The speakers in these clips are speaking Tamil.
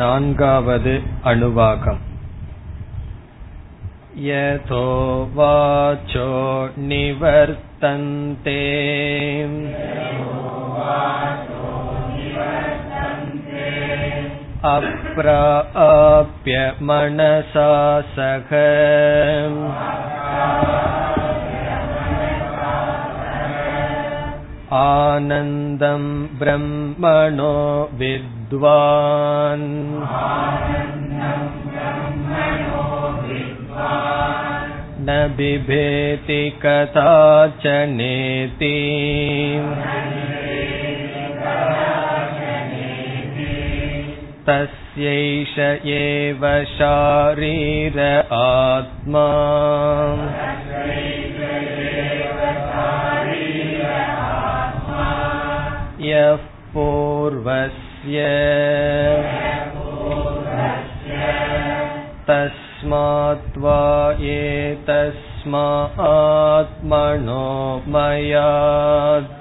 நான்காவது அணுவாகம். யதோ வாசோ நிவர்த்தந்தே அப்ராப்ய மனசா சகம் ஆனந்தம் பிரம்மணோ வித்வான். ந பிபேதி கதாச்சனேதி தஸ்யைஷ ஏவ ஷாரீர ஆத்மா. பூர்வஸ்ய தஸ்மாத் வா ஏதஸ்மாத் மனோ மயாத்.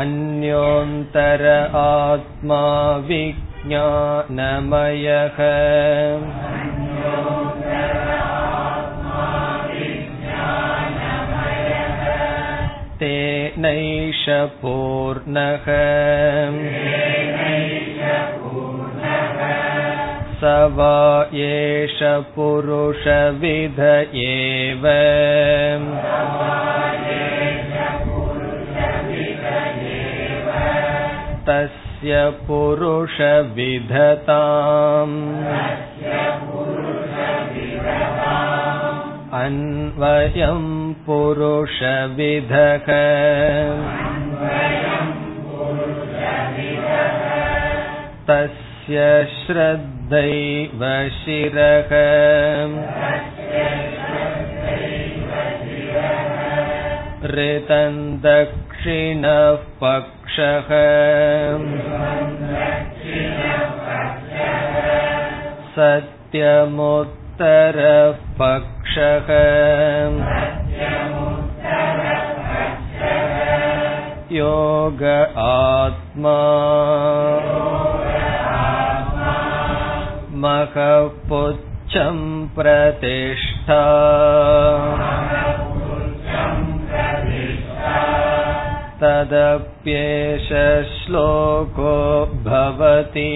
அந்யோந்தர ஆத்மா விஜ்ஞானமயக தேனைஷ பூர்ணக சவாயேஷ புருஷ விதயேவ தஸ்ய புருஷ விததாம் அன்வயம் புருஷ விதக தஸ்ய ஸ்ரத்தைவ சிரக ரிதந் தக்ஷிண பக்ஷக சத்யமுத்தர பக்ஷக யோக ஆத்மா மகபுச்சம் பிரதிஷ்டா. ததப்யேஷ ஸ்லோகோ பவதி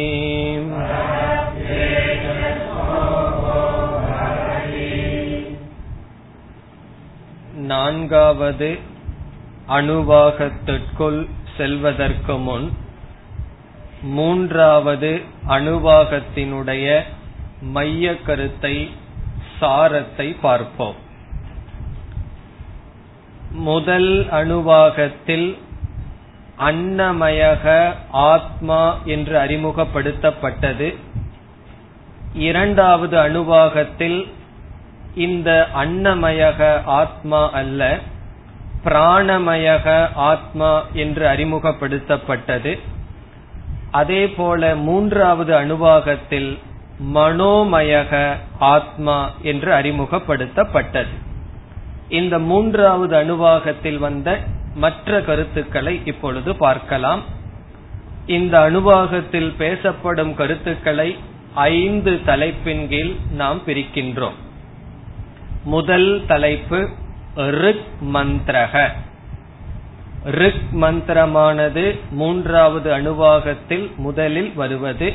நான்காவது அணுவாகத்திற்குள் செல்வதற்கு முன் மூன்றாவது அணுவாகத்தினுடைய மைய கருத்தை, சாரத்தை பார்ப்போம். முதல் அணுவாகத்தில் அன்னமயக ஆத்மா என்று அறிமுகப்படுத்தப்பட்டது. இரண்டாவது அணுவாகத்தில் இந்த அன்னமயக ஆத்மா அல்ல, பிராணமயக ஆத்மா என்று அறிமுகப்படுத்தப்பட்டது. அதேபோல மூன்றாவது அணுவாகத்தில் மனோமயக ஆத்மா என்று அறிமுகப்படுத்தப்பட்டது. இந்த மூன்றாவது அணுவாகத்தில் வந்த மற்ற கருத்துக்களை இப்பொழுது பார்க்கலாம். இந்த அணுவாகத்தில் பேசப்படும் கருத்துக்களை 5 தலைப்பின் கீழ் நாம் பிரிக்கின்றோம். முதல் தலைப்பு ரிக் மந்திரக. ரிக் மந்திரமானது மூன்றாவது அணுவாகத்தில் முதலில் வருவது.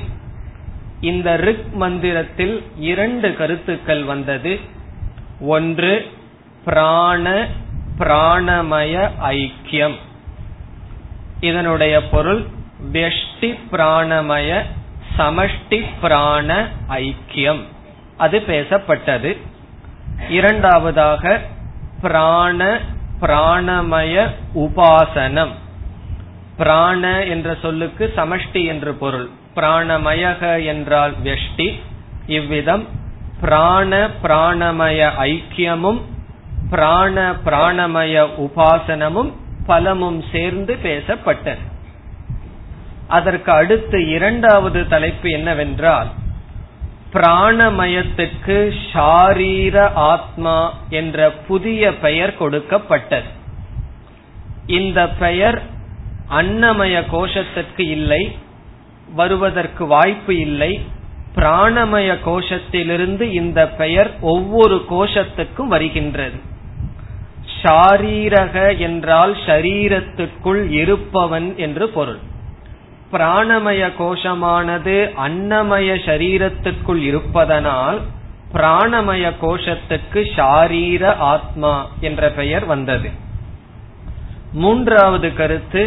இந்த ரிக் மந்திரத்தில் 2 கருத்துக்கள் வந்தது. ஒன்று பிராண பிராணமய ஐக்கியம், இதனுடைய பொருள் வெஷ்டி பிராணமய சமஷ்டி பிராண ஐக்கியம், அது பேசப்பட்டது. இரண்டாவதாக பிராண பிராணமய உபாசனம். பிராண என்ற சொல்லுக்கு சமஷ்டி என்று பொருள், பிராணமயக என்றால் வெஷ்டி. இவ்விதம் பிராண பிராணமய ஐக்கியமும் பிராண பிராணமய உபாசனமும் பலமும் சேர்ந்து பேசப்பட்டது. அதற்கு அடுத்து இரண்டாவது தலைப்பு என்னவென்றால், பிராணமயத்துக்கு ஷாரீர ஆத்மா என்ற புதிய பெயர் கொடுக்கப்பட்டது. இந்த பெயர் அன்னமய கோஷத்திற்கு இல்லை, வருவதற்கு வாய்ப்பு இல்லை. பிராணமய கோஷத்திலிருந்து இந்த பெயர் ஒவ்வொரு கோஷத்துக்கும் வருகின்றது. ஷாரீரக என்றால் ஷரீரத்துக்குள் இருப்பவன் என்று பொருள். பிராணமய கோஷமானது அன்னமய ஷரீரத்துக்குள் இருப்பதனால் பிராணமய கோஷத்துக்கு ஷாரீர ஆத்மா என்ற பெயர் வந்தது. மூன்றாவது கருத்து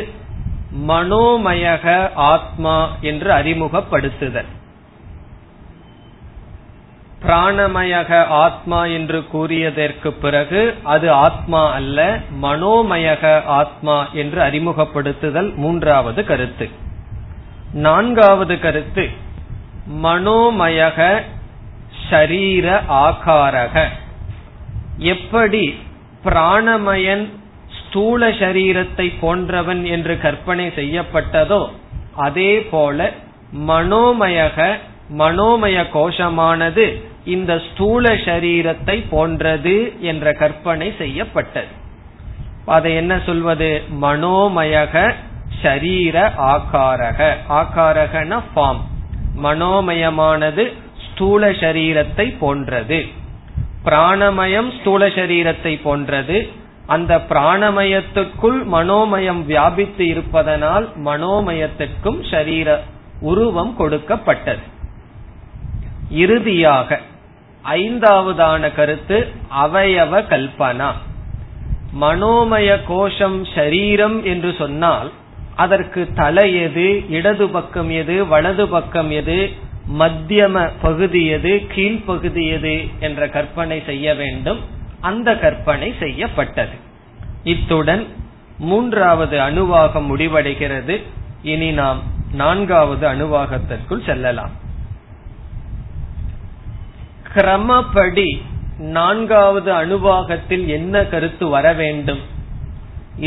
மனோமயக ஆத்மா என்று அறிமுகப்படுத்துதல். பிராணமயக ஆத்மா என்று கூறியதற்கு பிறகு அது ஆத்மா அல்ல, மனோமயக ஆத்மா என்று அறிமுகப்படுத்துதல் மூன்றாவது கருத்து. நான்காவது கருத்து மனோமயக ஷரீர ஆகாரக. எப்படி பிராணமயன் ஸ்தூல ஷரீரத்தை போன்றவன் என்று கற்பனை செய்யப்பட்டதோ அதே போல மனோமய கோஷமானது இந்த ஸ்தூல ஷரீரத்தை போன்றது என்ற கற்பனை செய்யப்பட்டது. அதை என்ன சொல்வது? மனோமயக ஷரீர ஆகாரக. ஆகாரகன ஃபார்ம். மனோமயமானது ஸ்தூல ஷரீரத்தை போன்றது, பிராணமயம் ஸ்தூல ஷரீரத்தை போன்றது. அந்த பிராணமயத்துக்குள் மனோமயம் வியாபித்து இருப்பதனால் மனோமயத்திற்கும் ஷரீர உருவம் கொடுக்கப்பட்டது. இறுதியாக ஐந்தாவதான கருத்து அவயவ கல்பனா. மனோமய கோஷம் ஷரீரம் என்று சொன்னால் அதற்கு தலை எது, இடது பக்கம் எது, வலது பக்கம் எது, மத்தியம பகுதி எது, கீழ்பகுதி எது என்ற கற்பனை செய்ய வேண்டும். அந்த கற்பனை செய்யப்பட்டது. இத்துடன் மூன்றாவது அணுவாகம் முடிவடைகிறது. இனி நாம் நான்காவது அணுவாகத்திற்குள் செல்லலாம். கிரமப்படி நான்காவது அணுவாகத்தில் என்ன கருத்து வர வேண்டும்?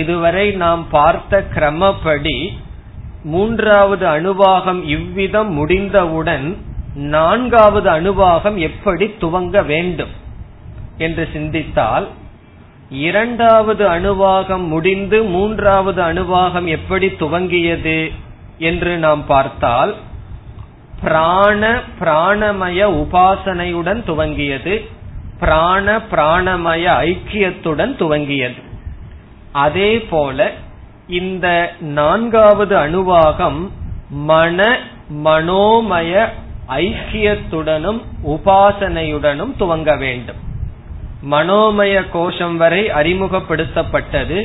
இதுவரை நாம் பார்த்த கிரமப்படி மூன்றாவது அணுவாகம் இவ்விதம் முடிந்தவுடன் நான்காவது அணுவாகம் எப்படி துவங்க வேண்டும் என்று சிந்தித்தால், இரண்டாவது அணுவாகம் முடிந்து மூன்றாவது அணுவாகம் எப்படி துவங்கியது என்று நாம் பார்த்தால், பிராணமய உபாசனையுடன் துவங்கியது, பிராணமய ஐக்கியத்துடன் துவங்கியது. அதே போல இந்த நான்காவது அணுவாகம் மனோமய ஐக்கியத்துடனும் உபாசனையுடனும் துவங்க வேண்டும். மனோமய கோஷம் வரை அறிமுகப்படுத்தப்பட்டது.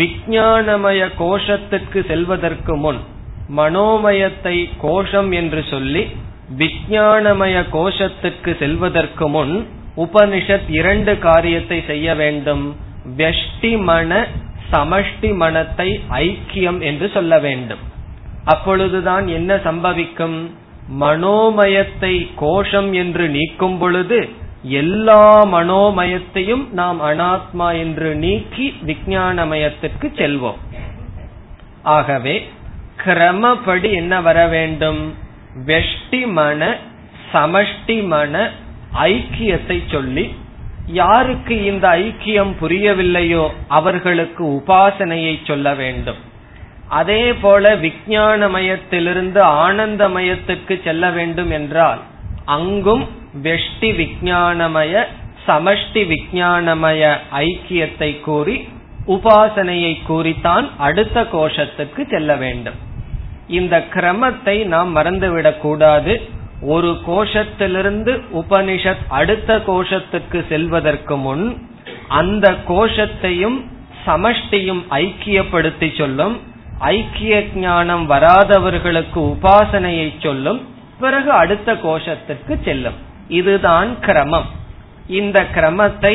விஞ்ஞானமய கோஷத்துக்கு செல்வதற்கு முன் மனோமயத்தை கோஷம் என்று சொல்லி விஞ்ஞானமய கோஷத்துக்கு செல்வதற்கு முன் உபனிஷத் இரண்டு காரியத்தை செய்ய வேண்டும். வெஷ்டி மன சமஷ்டி மனத்தை ஐக்கியம் என்று சொல்ல வேண்டும். அப்பொழுதுதான் என்ன சம்பவிக்கும்? மனோமயத்தை கோஷம் என்று நீக்கும் பொழுது எல்லா மனோமயத்தையும் நாம் அனாத்மா என்று நீக்கி விஞ்ஞானமயத்திற்கு செல்வோம். ஆகவே கிரமப்படி என்ன வர வேண்டும்? வெஷ்டி மன சமஷ்டி மன ஐக்கியத்தை சொல்லி, யாருக்கு இந்த ஐக்கியம் புரியவில்லையோ அவர்களுக்கு உபாசனையை சொல்ல வேண்டும். அதே போல விஞ்ஞானமயத்திலிருந்து ஆனந்தமயத்துக்கு செல்ல வேண்டும் என்றால் அங்கும் வெஷ்டி விஞ்ஞானமய சமஷ்டி விஞ்ஞானமய ஐக்கியத்தை கூறி உபாசனையை கூறித்தான் அடுத்த கோஷத்துக்கு செல்ல வேண்டும். இந்த கிரமத்தை நாம் மறந்துவிடக் கூடாது. ஒரு கோஷத்திலிருந்து உபனிஷத் அடுத்த கோஷத்துக்கு செல்வதற்கு முன் அந்த கோஷத்தையும் சமஷ்டியும் ஐக்கியப்படுத்தி சொல்லும். ஐக்கிய ஞானம் வராதவர்களுக்கு உபாசனையை சொல்லும். பிறகு அடுத்த கோஷத்துக்கு செல்லும். இதுதான் கிரமம். இந்த கிரமத்தை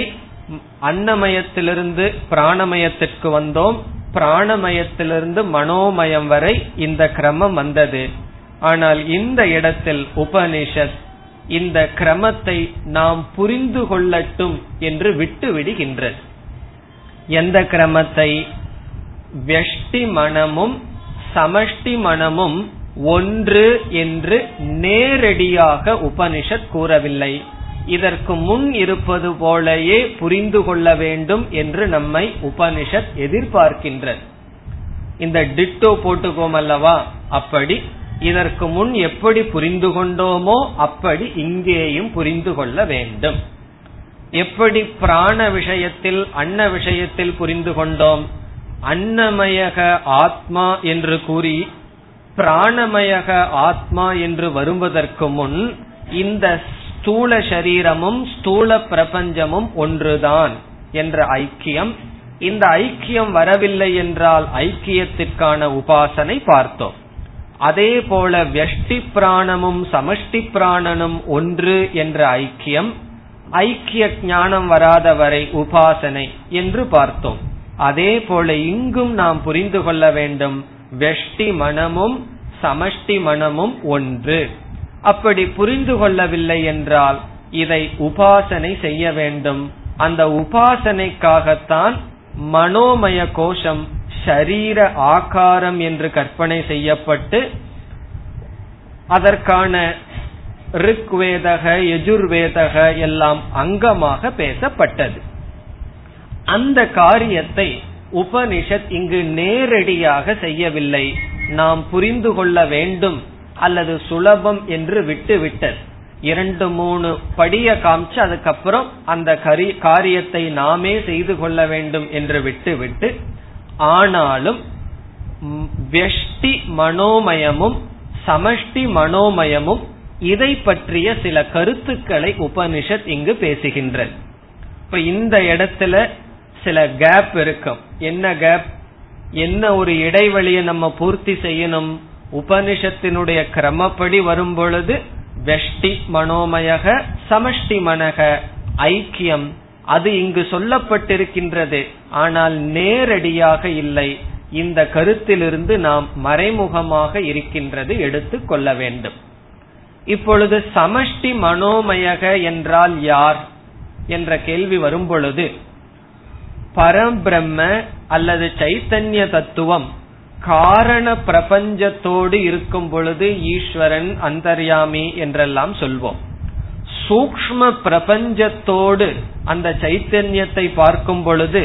அன்னமயத்திலிருந்து பிராணமயத்திற்கு வந்தோம், பிராணமயத்திலிருந்து மனோமயம் வரை இந்த கிரமம் வந்தது. ஆனால் இந்த இடத்தில் உபனிஷத் இந்த கிரமத்தை நாம் புரிந்து கொள்ளட்டும் என்று விட்டு விடுகின்றது. எந்த கிரமத்தை? வெஷ்டி மனமும் சமஷ்டி மனமும் ஒன்று என்று நேரடியாக உபனிஷத் கூறவில்லை. இதற்கு முன் இருப்பது போலயே புரிந்து கொள்ள வேண்டும் என்று நம்மை உபனிஷத் எதிர்பார்க்கின்றது. இந்த டிட்டோ போட்டுக்கோம் அல்லவா, அப்படி இதற்கு முன் எப்படி புரிந்து கொண்டோமோ அப்படி இங்கேயும் புரிந்து கொள்ள வேண்டும். எப்படி பிராண விஷயத்தில் அன்ன விஷயத்தில் புரிந்து கொண்டோம், அன்னமயக ஆத்மா என்று கூறி பிராணமயக ஆத்மா என்று வருவதற்கு முன் இந்த ஸ்தூல சரீரமும் ஸ்தூல பிரபஞ்சமும் ஒன்றுதான் என்ற ஐக்கியம், இந்த ஐக்கியம் வரவில்லை என்றால் ஐக்கியத்திற்கான உபாசனை பார்த்தோம். அதே போல வியஷ்டி பிராணமும் சமஷ்டி பிராணனும் ஒன்று என்ற ஐக்கியம், ஐக்கிய ஞானம் வராத வரை உபாசனை என்று பார்த்தோம். அதே போல இங்கும் நாம் புரிந்து கொள்ள வேண்டும், வெஷ்டி மனமும் சமஷ்டி மனமும் ஒன்று. அப்படி புரிந்து கொள்ளவில்லை என்றால் இதை உபாசனை செய்ய வேண்டும். அந்த உபாசனைக்காகத்தான் மனோமய கோஷம் ஷரீர ஆகாரம் என்று கற்பனை செய்யப்பட்டு அதற்கான ரிக்வேதக யஜுர்வேதக எல்லாம் அங்கமாக பேசப்பட்டது. அந்த காரியத்தை உபனிஷத் இங்கு நேரடியாக செய்யவில்லை. நாம் புரிந்து கொள்ள வேண்டும் அல்லது சுலபம் என்று விட்டுவிட்டது. 2-3 படிய காமிச்சு அதுக்கப்புறம் அந்த காரியத்தை நாமே செய்து கொள்ள வேண்டும் என்று விட்டுவிட்டு, ஆனாலும் வியஷ்டி மனோமயமும் சமஷ்டி மனோமயமும் இதை பற்றிய சில கருத்துக்களை உபனிஷத் இங்கு பேசுகின்றது. இப்ப இந்த இடத்துல சில கேப் இருக்கும். என்ன கேப், என்ன ஒரு இடைவெளியை நம்ம பூர்த்தி செய்யணும்? உபனிஷத்தினுடைய கிரமப்படி வரும் பொழுது வெஷ்டி மனோமயக சமஷ்டி மனக ஐக்கியம் அது இங்கு சொல்லப்பட்டிருக்கின்றது, ஆனால் நேரடியாக இல்லை. இந்த கருத்திலிருந்து நாம் மறைமுகமாக இருக்கின்றது எடுத்து கொள்ள வேண்டும். இப்பொழுது சமஷ்டி மனோமயக என்றால் யார் என்ற கேள்வி வரும் பொழுது, பரம்பிரம்ம அல்லது சைத்தன்ய தத்துவம் காரண பிரபஞ்சத்தோடு இருக்கும் பொழுது ஈஸ்வரன் அந்தர்யாமி என்றெல்லாம் சொல்வோம். சூக்ஷ்ம பிரபஞ்சத்தோடு அந்த சைத்தன்யத்தை பார்க்கும் பொழுது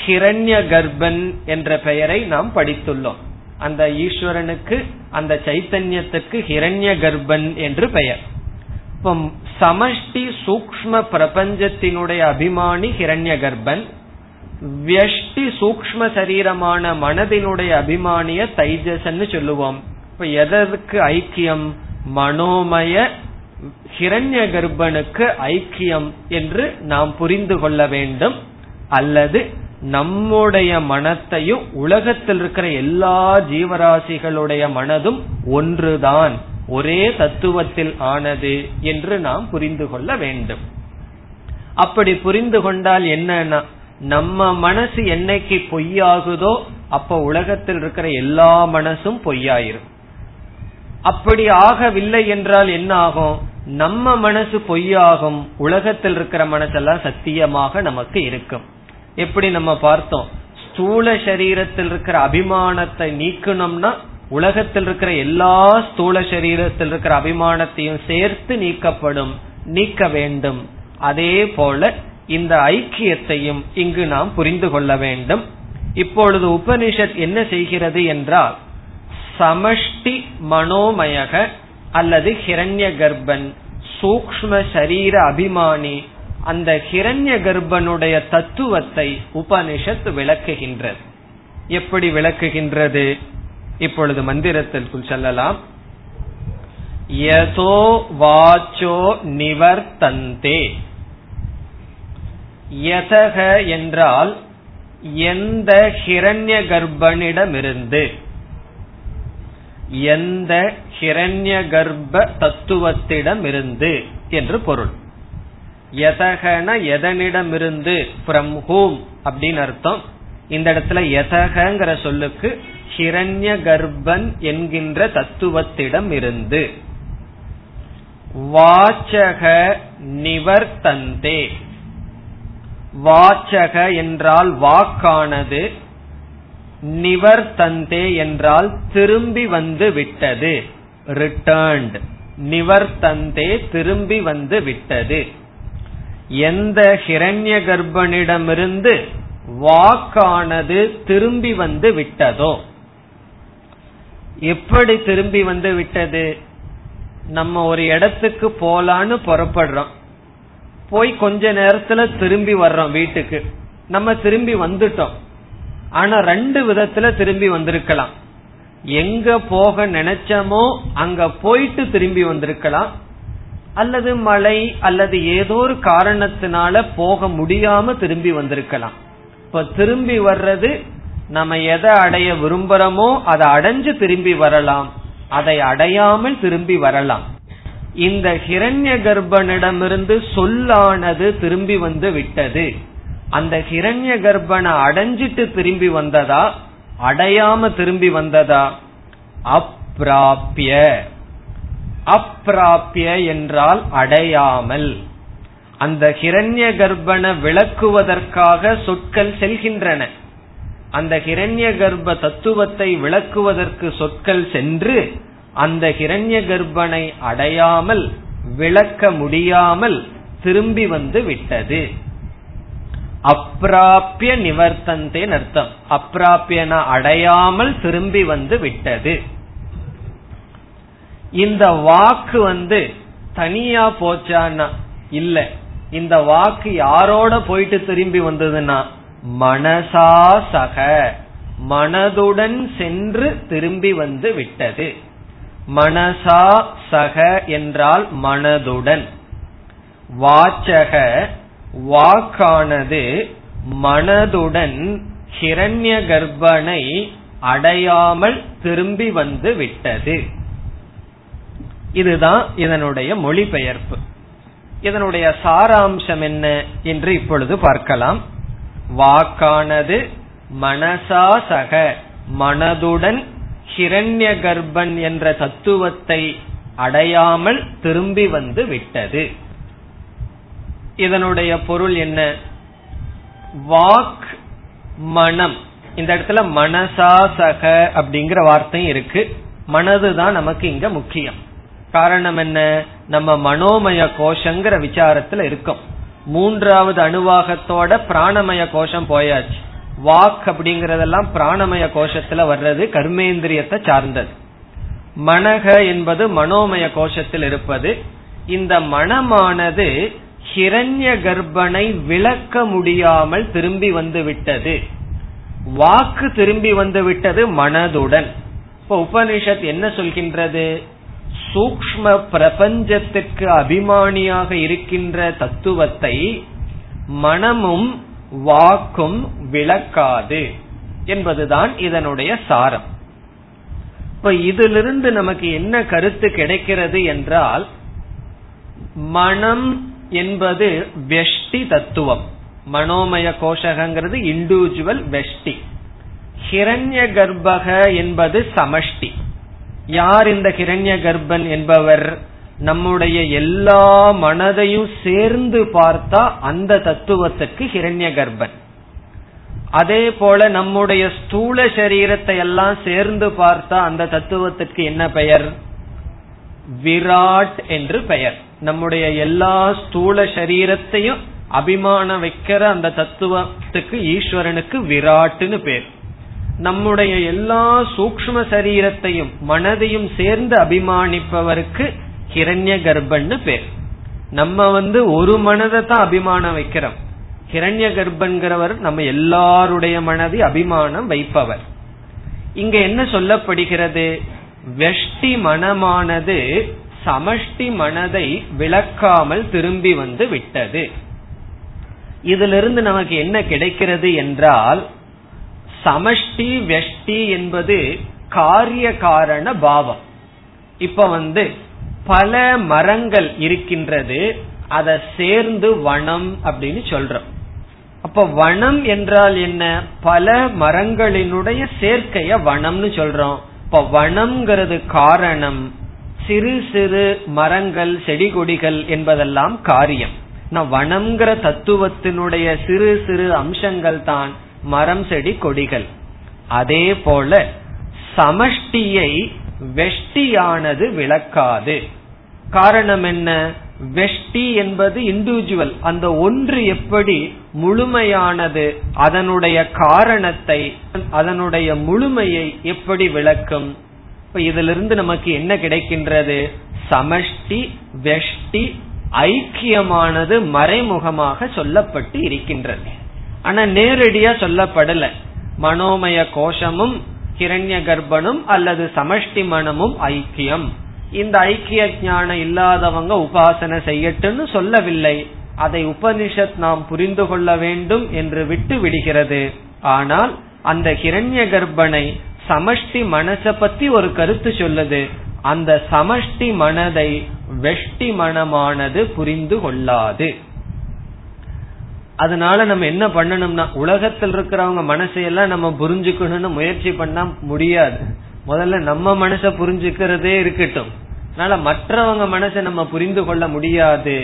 ஹிரண்ய கர்ப்பன் என்ற பெயரை நாம் படித்துள்ளோம். அந்த ஈஸ்வரனுக்கு அந்த சைத்தன்யத்துக்கு ஹிரண்ய கர்ப்பன் என்று பெயர். சமஷ்டி சூக்ஷ்ம பிரபஞ்சத்தினுடைய அபிமானி ஹிரண்ய கர்ப்பன், வியஷ்டி சூக்ஷ்ம சரீரமான மனதினுடைய அபிமானிய தைஜசன்னு சொல்லுவோம். இப்ப எதற்கு ஐக்கியம்? மனோமய ஹிரண்ய கர்ப்பனுக்கு ஐக்கியம் என்று நாம் புரிந்து கொள்ள வேண்டும். அல்லது நம்முடைய மனத்தையும் உலகத்தில் இருக்கிற எல்லா ஜீவராசிகளுடைய மனதும் ஒன்றுதான், ஒரே தத்துவத்தில் ஆனது என்று நாம் புரிந்து கொள்ள வேண்டும். அப்படி புரிந்து கொண்டால் என்னன்னா, நம்ம மனசு என்னைக்கு பொய்யாகுதோ அப்ப உலகத்தில் இருக்கிற எல்லா மனசும் பொய்யாயிரும். அப்படி ஆகவில்லை என்றால் என்ன ஆகும்? நம்ம மனசு பொய்யாகும், உலகத்தில் இருக்கிற மனசெல்லாம் சத்தியமாக நமக்கு இருக்கும். எப்படி நம்ம பார்த்தோம், ஸ்தூல சரீரத்தில் இருக்கிற அபிமானத்தை நீக்கணும்னா உலகத்தில் இருக்கிற எல்லா ஸ்தூல சரீரத்தில் இருக்கிற அபிமானத்தையும் சேர்த்து நீக்கப்படும், நீக்க வேண்டும். அதே போல இந்த ஐக்கியத்தையும் இங்கு நாம் புரிந்து கொள்ள வேண்டும். இப்பொழுது உபனிஷத் என்ன செய்கிறது என்றால், சமஷ்டி மனோமயக அல்லது ஹிரண்ய கர்ப்பன் சூக்ஷ்ம சரீர அபிமானி, அந்த ஹிரண்ய கர்ப்பனுடைய தத்துவத்தை உபனிஷத் விளக்குகின்றது. எப்படி விளக்குகின்றது? இப்பொழுது மந்திரத்திற்குள் செல்லலாம். யதோ வாச்சோ நிவர்த்தந்தே. யதக என்றால் எந்த ஹிரண்ய கர்ப்பனிடமிருந்து, எந்த ஹிரண்ய கர்ப்ப தத்துவத்திடமிருந்து என்று பொருள். யதகன எதனிடமிருந்து, ஃப்ரம் ஹூம் அப்படின்னு அர்த்தம். இந்த இடத்துல யதகங்கிற சொல்லுக்கு ஹிரண்ய கர்ப்பன் என்கின்ற தத்துவத்திடம் இருந்து. வாச்சக நிவர்த்தந்தே. வாச்சக என்றால் வாக்கானது, நிவர்த்தந்தே என்றால் திரும்பி வந்து விட்டது, ரிட்டர்ன்ட். நிவர்த்தந்தே திரும்பி வந்து விட்டது. எந்த ஹிரண்ய கர்ப்பனிடமிருந்து வாக்கானது திரும்பி வந்து விட்டதோ. எப்படி திரும்பி வந்து விட்டது? நம்ம ஒரு இடத்துக்கு போலான்னு புறப்படுறோம், போய் கொஞ்ச நேரத்துல திரும்பி வர்றோம் வீட்டுக்கு. நம்ம திரும்பி வந்துட்டோம், ஆனா ரெண்டு விதத்துல திரும்பி வந்திருக்கலாம். எங்க போக நினைச்சமோ அங்க போயிட்டு திரும்பி வந்திருக்கலாம், அல்லது மழை அல்லது ஏதோ ஒரு காரணத்தினால போக முடியாம திரும்பி வந்திருக்கலாம். இப்ப திரும்பி வர்றது நம்ம எதை அடைய விரும்புறோமோ அதை அடைஞ்சு திரும்பி வரலாம், அதை அடையாமல் திரும்பி வரலாம். இந்த ஹிரண்ய கர்ப்பனிடமிருந்து சொல்லானது திரும்பி வந்து விட்டது. அந்த ஹிரண்ய கர்ப்பனை அடைஞ்சிட்டு திரும்பி வந்ததா, அடையாம திரும்பி வந்ததா? அப்பிராபிய. அப்பிராபிய என்றால் அடையாமல். அந்த ஹிரண்ய கர்ப்பனை விளக்குவதற்காக சொற்கள் செல்கின்றன. அந்த ஹிரண்ய கர்ப்ப தத்துவத்தை விளக்குவதற்கு சொற்கள் சென்று அந்த ஹிரண்ய கர்ப்பனை அடையாமல் விளக்க முடியாமல் திரும்பி வந்து விட்டது. அப்பிராபிய நிவர்த்தந்தே அர்த்தம். அப்பிராபியன அடையாமல் திரும்பி வந்து விட்டது. இந்த வாக்கு தனியா போச்சான்னா இல்ல, இந்த வாக்கு யாரோட போயிட்டு திரும்பி வந்ததுன்னா மனசா சக, மனதுடன் சென்று திரும்பி வந்து விட்டது. மனசா சக என்றால் மனதுடன். வாச்சக வாக்கானது மனதுடன் ஹிரண்ய கர்ப்பனை அடையாமல் திரும்பி வந்து விட்டது. இதுதான் இதனுடைய மொழிபெயர்ப்பு. இதனுடைய சாராம்சம் என்ன என்று இப்பொழுது பார்க்கலாம். வாக்கானது மனசா சக மனதுடன் ஹிரண்ய கர்ப்பன் என்ற தத்துவத்தை அடையாமல் திரும்பி வந்து விட்டது. இதனுடைய பொருள் என்ன? வாக் மனம். இந்த இடத்துல மனசா சக அப்படிங்கிற வார்த்தை இருக்கு. மனதுதான் நமக்கு இங்க முக்கியம். காரணம் என்ன? நம்ம மனோமய கோஷங்கிற விசாரத்துல இருக்கோம். மூன்றாவது அணுவாகத்தோட பிராணமய கோஷம் போயாச்சு. வாக் அப்படிங்கறதெல்லாம் பிராணமய கோஷத்துல வர்றது, கர்மேந்திரியத்தை சார்ந்தது. மனக என்பது மனோமய கோஷத்தில் இருப்பது. இந்த மனமானது ஹிரண்ய கர்ப்பனை விளக்க முடியாமல் திரும்பி வந்து விட்டது. வாக்கு திரும்பி வந்து விட்டது மனதுடன். இப்ப உபனிஷத் என்ன சொல்கின்றது? சூக்ஷ்ம பிரபஞ்சத்திற்கு அபிமானியாக இருக்கின்ற தத்துவத்தை மனமும் வாக்கும் விளக்காது என்பதுதான் இதனுடைய சாரம். இப்ப இதிலிருந்து நமக்கு என்ன கருத்து கிடைக்கிறது என்றால், மனம் என்பது வெஷ்டி தத்துவம். மனோமய கோஷகங்கிறது இண்டிவிஜுவல் வெஷ்டி. ஹிரண்ய கர்ப்பக என்பது சமஷ்டி. யார் இந்த ஹிரண்ய கர்ப்பன் என்பவர்? நம்முடைய எல்லா மனதையும் சேர்ந்து பார்த்தா அந்த தத்துவத்துக்கு ஹிரண்ய கர்ப்பன். அதே போல நம்முடைய ஸ்தூல சரீரத்தை எல்லாம் சேர்ந்து பார்த்தா அந்த தத்துவத்துக்கு என்ன பெயர்? விராட் என்று பெயர். நம்முடைய எல்லா ஸ்தூல சரீரத்தையும் அபிமானம் வைக்கிற அந்த தத்துவத்துக்கு, ஈஸ்வரனுக்கு விராட்னு பேர். நம்முடைய எல்லா சூக்ஷ்ம சரீரத்தையும் மனதையும் சேர்ந்து அபிமானிப்பவருக்கு ஹிரண்ய கர்ப்பன்னு பேர். நம்ம ஒரு மனதை தான் அபிமானம் வைக்கிறோம். ஹிரண்ய கர்ப்பன்கிறவர் நம்ம எல்லாருடைய மனதை அபிமானம் வைப்பவர். இங்க என்ன சொல்லப்படுகிறது? வெஷ்டி மனமானது சமஷ்டி மனதை விளக்காமல் திரும்பி வந்து விட்டது. இதிலிருந்து நமக்கு என்ன கிடைக்கிறது என்றால், சமஷ்டி வெஷ்டி என்பது காரிய காரண பாவம். இப்ப பல மரங்கள் இருக்கின்றது, அதை சேர்ந்து வனம் அப்படின்னு சொல்றோம். அப்ப வனம் என்றால் என்ன? பல மரங்களினுடைய சேர்க்கைய வனம்னு சொல்றோம். இப்ப வனம்ங்கிறது காரணம். சிறு சிறு மரங்கள் செடி கொடிகள் என்பதெல்லாம் காரியம். வனம்ங்கிற தத்துவத்தினுடைய சிறு சிறு அம்சங்கள் தான் மரம் செடி கொடிகள். அதே போல சமஷ்டியை வெஷ்டியானது விளக்காது. காரணம் என்ன? வெஷ்டி என்பது இண்டிவிஜுவல், அந்த ஒன்று எப்படி முழுமையானது, அதனுடைய காரணத்தை, அதனுடைய முழுமையை எப்படி விளக்கும். இப்ப இதிலிருந்து நமக்கு என்ன கிடைக்கின்றது? சமஷ்டி வெஷ்டி ஐக்கியமானது மறைமுகமாக சொல்லப்பட்டு இருக்கின்றது, ஆனா நேரடியா சொல்லப்படல. மனோமய கோஷமும் கிரண்ய கர்ப்பனும் அல்லது சமஷ்டி மனமும் ஐக்கியம், இந்த ஐக்கிய ஞானம் இல்லாதவங்க உபாசனை செய்யட்டும்னு சொல்லவில்லை. அதை உபனிஷத் நாம் புரிந்து கொள்ள வேண்டும் என்று விட்டு விடுகிறது. ஆனால் அந்த ஹிரண்ய கர்ப்பனை சமஷ்டி மனசை பத்தி ஒரு கருத்து சொல்லுது, அந்த சமஷ்டி மனதை வெஷ்டி மனமானது புரிந்து கொள்ளாது. அதனால நம்ம என்ன பண்ணணும்னா, உலகத்தில் இருக்கிறவங்க மனசையெல்லாம் நம்ம புரிஞ்சுக்கணும்னு முயற்சி பண்ண முடியாது. முதல்ல நம்ம மனசை புரிஞ்சுக்கிறதே இருக்கட்டும், அதனால மற்றவங்க மனசை நம்ம புரிந்து கொள்ள முடியாது.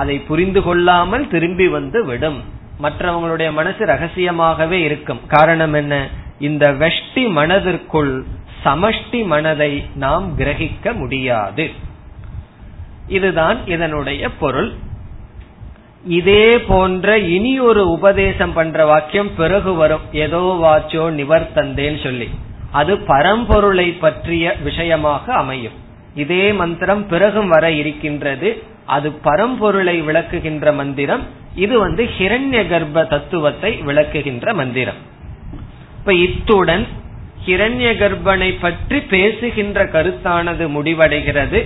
அதை புரிந்து கொள்ளாமல் திரும்பி வந்து விடும். மற்றவங்களுடைய மனசு ரகசியமாகவே இருக்கும். காரணம் என்ன? இந்த வெஷ்டி மனதிற்குள் சமஷ்டி மனதை நாம் கிரகிக்க முடியாது. இதுதான் இதனுடைய பொருள். இதே போன்ற இனி ஒரு உபதேசம் பண்ற வாக்கியம் பிறகு வரும், ஏதோ வாச்சோ நிவர்த்தந்தேன்னு சொல்லி, அது பரம்பொருளை பற்றிய விஷயமாக அமையும். இதே மந்திரம் பிறகும் வர இருக்கின்றது, அது பரம்பொருளை விளக்குகின்ற மந்திரம். இது வந்து ஹிரண்ய கர்ப்ப தத்துவத்தை விளக்குகின்ற மந்திரம். இப்ப இத்துடன் ஹிரண்ய கர்ப்பனை பற்றி பேசுகின்ற கருத்தானது முடிவடைகிறது.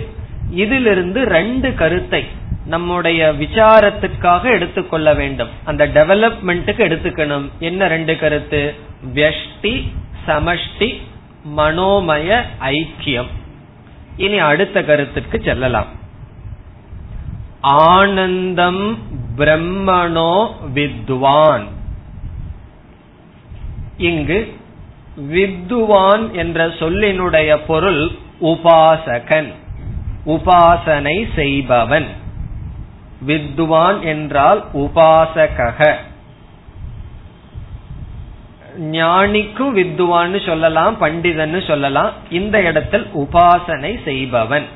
இதிலிருந்து ரெண்டு கருத்தை நம்முடைய விசாரத்துக்காக எடுத்துக்கொள்ள வேண்டும், அந்த டெவலப்மெண்ட்டுக்கு எடுத்துக்கணும். என்ன ரெண்டு கருத்து? வெஷ்டி சமஷ்டி மனோமய ஐக்கியம். இனி அடுத்த கருத்துக்கு செல்லலாம். ஆனந்தம் பிரம்மணோ வித்வான். இங்கு வித்வான் என்ற சொல்லினுடைய பொருள் உபாசகன், உபாசனை செய்பவன். வித்வான் என்றால் உபாசக. ஞானிக்கும் வித்வான்னு சொல்லலாம், பண்டிதன்னு சொல்லலாம். இந்த இடத்தில் உபாசனை செய்பவன்.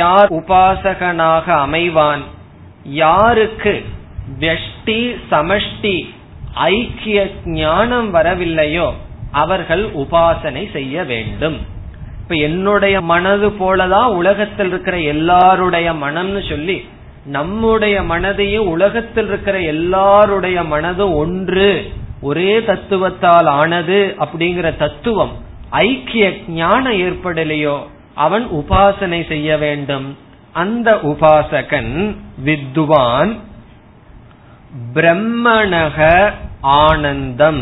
யார் உபாசகனாக அமைவான்? யாருக்கு வெஷ்டி சமஷ்டி ஐக்கிய ஞானம் வரவில்லையோ அவர்கள் உபாசனை செய்ய வேண்டும். இப்ப என்னுடைய மனது போலதான் உலகத்தில் இருக்கிற எல்லாருடைய மனம்னு சொல்லி, நம்முடைய மனதையும் உலகத்தில் இருக்கிற எல்லாருடைய மனதும் ஒன்று, ஒரே தத்துவத்தால் ஆனது அப்படிங்கிற தத்துவம் ஐக்கிய ஞானம் ஏற்படலையோ அவன் உபாசனை செய்ய வேண்டும். அந்த உபாசகன் வித்வான். பிரம்மணக ஆனந்தம்.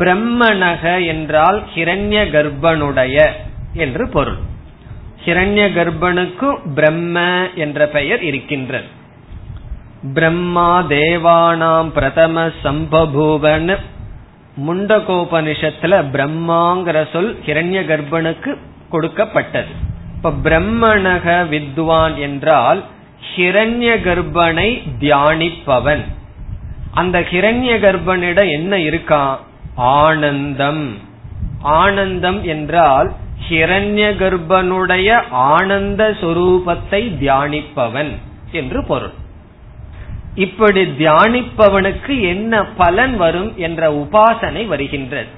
பிரம்மணக என்றால் ஹிரண்ய கர்ப்பனுடைய என்று பொருள். ஹிரண்ய கர்ப்பனுக்கும் பிரம்ம என்ற பெயர் இருக்கின்றது. பிரம்மா தேவானாம் பிரதம சம்பபூவன். முண்டகோபனிஷத்துல பிரம்மாங்கிற சொல் ஹிரண்ய கர்ப்பனுக்கு கொடுக்கப்பட்டது. இப்ப பிரம்மணக வித்வான் என்றால் ஹிரண்ய கர்ப்பனை தியானிப்பவன். அந்த ஹிரண்ய கர்ப்பனிடம் என்ன இருக்கான்? ஆனந்தம். ஆனந்தம் என்றால் ஹிரண்ய கர்ப்பனுடைய ஆனந்த சொரூபத்தை தியானிப்பவன் என்று பொருள். இப்படி தியானிப்பவனுக்கு என்ன பலன் வரும் என்ற உபாசனை வருகின்றது.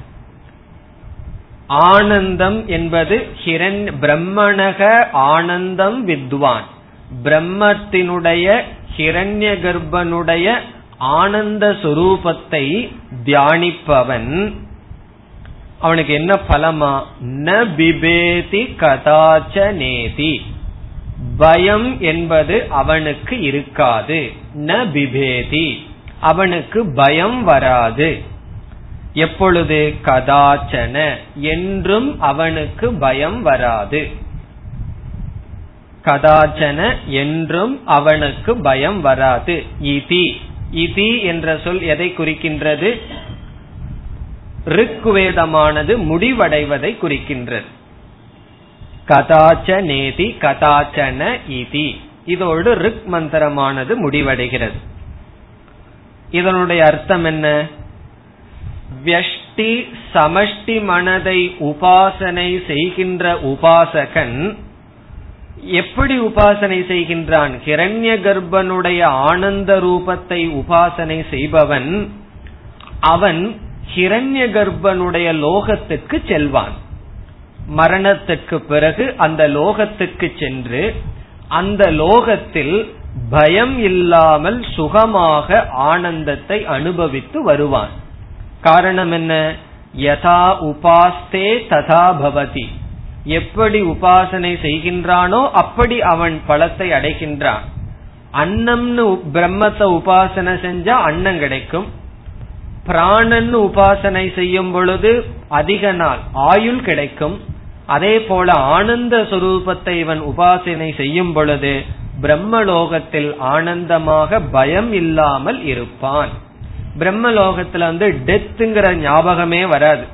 ஆனந்தம் என்பது பிரம்மணக ஆனந்தம் வித்வான். பிரம்மத்தினுடைய ஹிரண்ய கர்ப்பனுடைய ஆனந்த சுரூபத்தை தியானிப்பவன். அவனுக்கு என்ன பலமா? ந பிபேதி கதாச்ச நேதி. பயம் என்பது அவனுக்கு இருக்காது. ந பிபேதி, அவனுக்கு பயம் வராது. எப்பொழுது? கதாச்சன, என்றும் அவனுக்கு பயம் வராது. கதாச்சன, என்றும் அவனுக்கு பயம் வராது. இதி, இதி என்ற சொல் எதை குறிக்கின்றது? ருக்வேதமானது முடிவடைவதை குறிக்கின்றது. கதாச்ச நேதி கதாச்சன இதி, இதோடு ருக் மந்திரமானது முடிவடைகிறது. இதனுடைய அர்த்தம் என்ன? வியஷ்டி சமஷ்டி மனதை உபாசனை செய்கின்ற உபாசகன் எப்படி உபாசனை செய்கின்றான்? ஹிரண்ய கர்ப்பனுடைய ஆனந்த ரூபத்தை உபாசனை செய்பவன் அவன் ஹிரண்ய கர்ப்பனுடைய லோகத்துக்கு செல்வான். மரணத்துக்கு பிறகு அந்த லோகத்துக்கு சென்று அந்த லோகத்தில் பயம் இல்லாமல் சுகமாக ஆனந்தத்தை அனுபவித்து வருவான். காரணம் என்ன? யதா உபாஸ்தே ததா பவதி. எப்படி உபாசனை செய்கின்றானோ அப்படி அவன் பலத்தை அடைகின்றான். அன்னம்னு பிரம்மத்தை உபாசனை செஞ்சா அன்னம் கிடைக்கும். பிராணன்னு உபாசனை செய்யும் பொழுது அதிக நாள் ஆயுள் கிடைக்கும். அதே போல ஆனந்த சுரூபத்தை இவன் உபாசனை செய்யும் பொழுது பிரம்மலோகத்தில் ஆனந்தமாக பயம் இல்லாமல் இருப்பான். பிரம்மலோகத்துல வந்து டெத்துங்கிற ஞாபகமே வராது,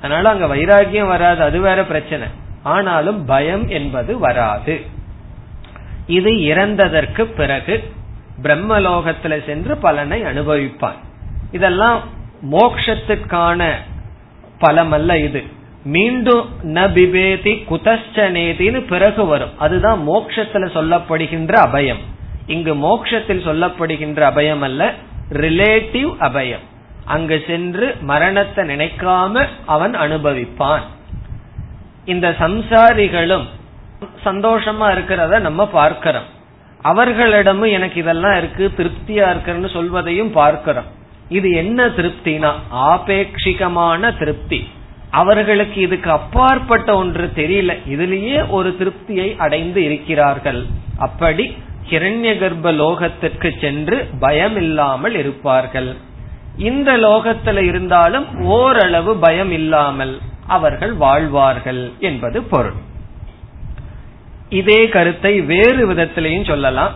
அதனால அங்க வைராகியம் வராது, அது வேற பிரச்சனை. ஆனாலும் பயம் என்பது வராது. இது இறந்ததற்கு பிறகு பிரம்மலோகத்துல சென்று பலனை அனுபவிப்பான். இதெல்லாம் மோக்ஷத்துக்கான பலமல்ல, இது மீண்டும் ந பிபேதி குதச்சனேதின்னு பிறகு வரும். அதுதான் மோக்ஷத்துல சொல்லப்படுகின்ற அபயம். இங்கு மோக்ஷத்தில் சொல்லப்படுகின்ற அபயம் அல்ல, ரிலேட்டிவ் அபயம். அங்கு சென்று மரணத்தை நினைக்காம அவன் அனுபவிப்பான். இந்த சம்சாரிகளும் சந்தோஷமா இருக்கிறத நம்ம பார்க்கிறோம். அவர்களிடமும் எனக்கு இதெல்லாம் இருக்கு, திருப்தியா இருக்குன்னு சொல்வதையும் பார்க்கிறோம். இது என்ன திருப்தினா ஆபேட்சிகமான திருப்தி. அவர்களுக்கு இதுக்கு அப்பாற்பட்ட ஒன்று தெரியல, இதுலயே ஒரு திருப்தியை அடைந்து இருக்கிறார்கள். அப்படி ஹிரண்ய கர்ப்ப லோகத்திற்கு சென்று பயம் இல்லாமல் இருப்பார்கள். இந்த லோகத்துல இருந்தாலும் ஓரளவு பயம் இல்லாமல் அவர்கள் வாழ்வார்கள் என்பது பொருள். இதே கருத்தை வேறு விதத்திலையும் சொல்லலாம்.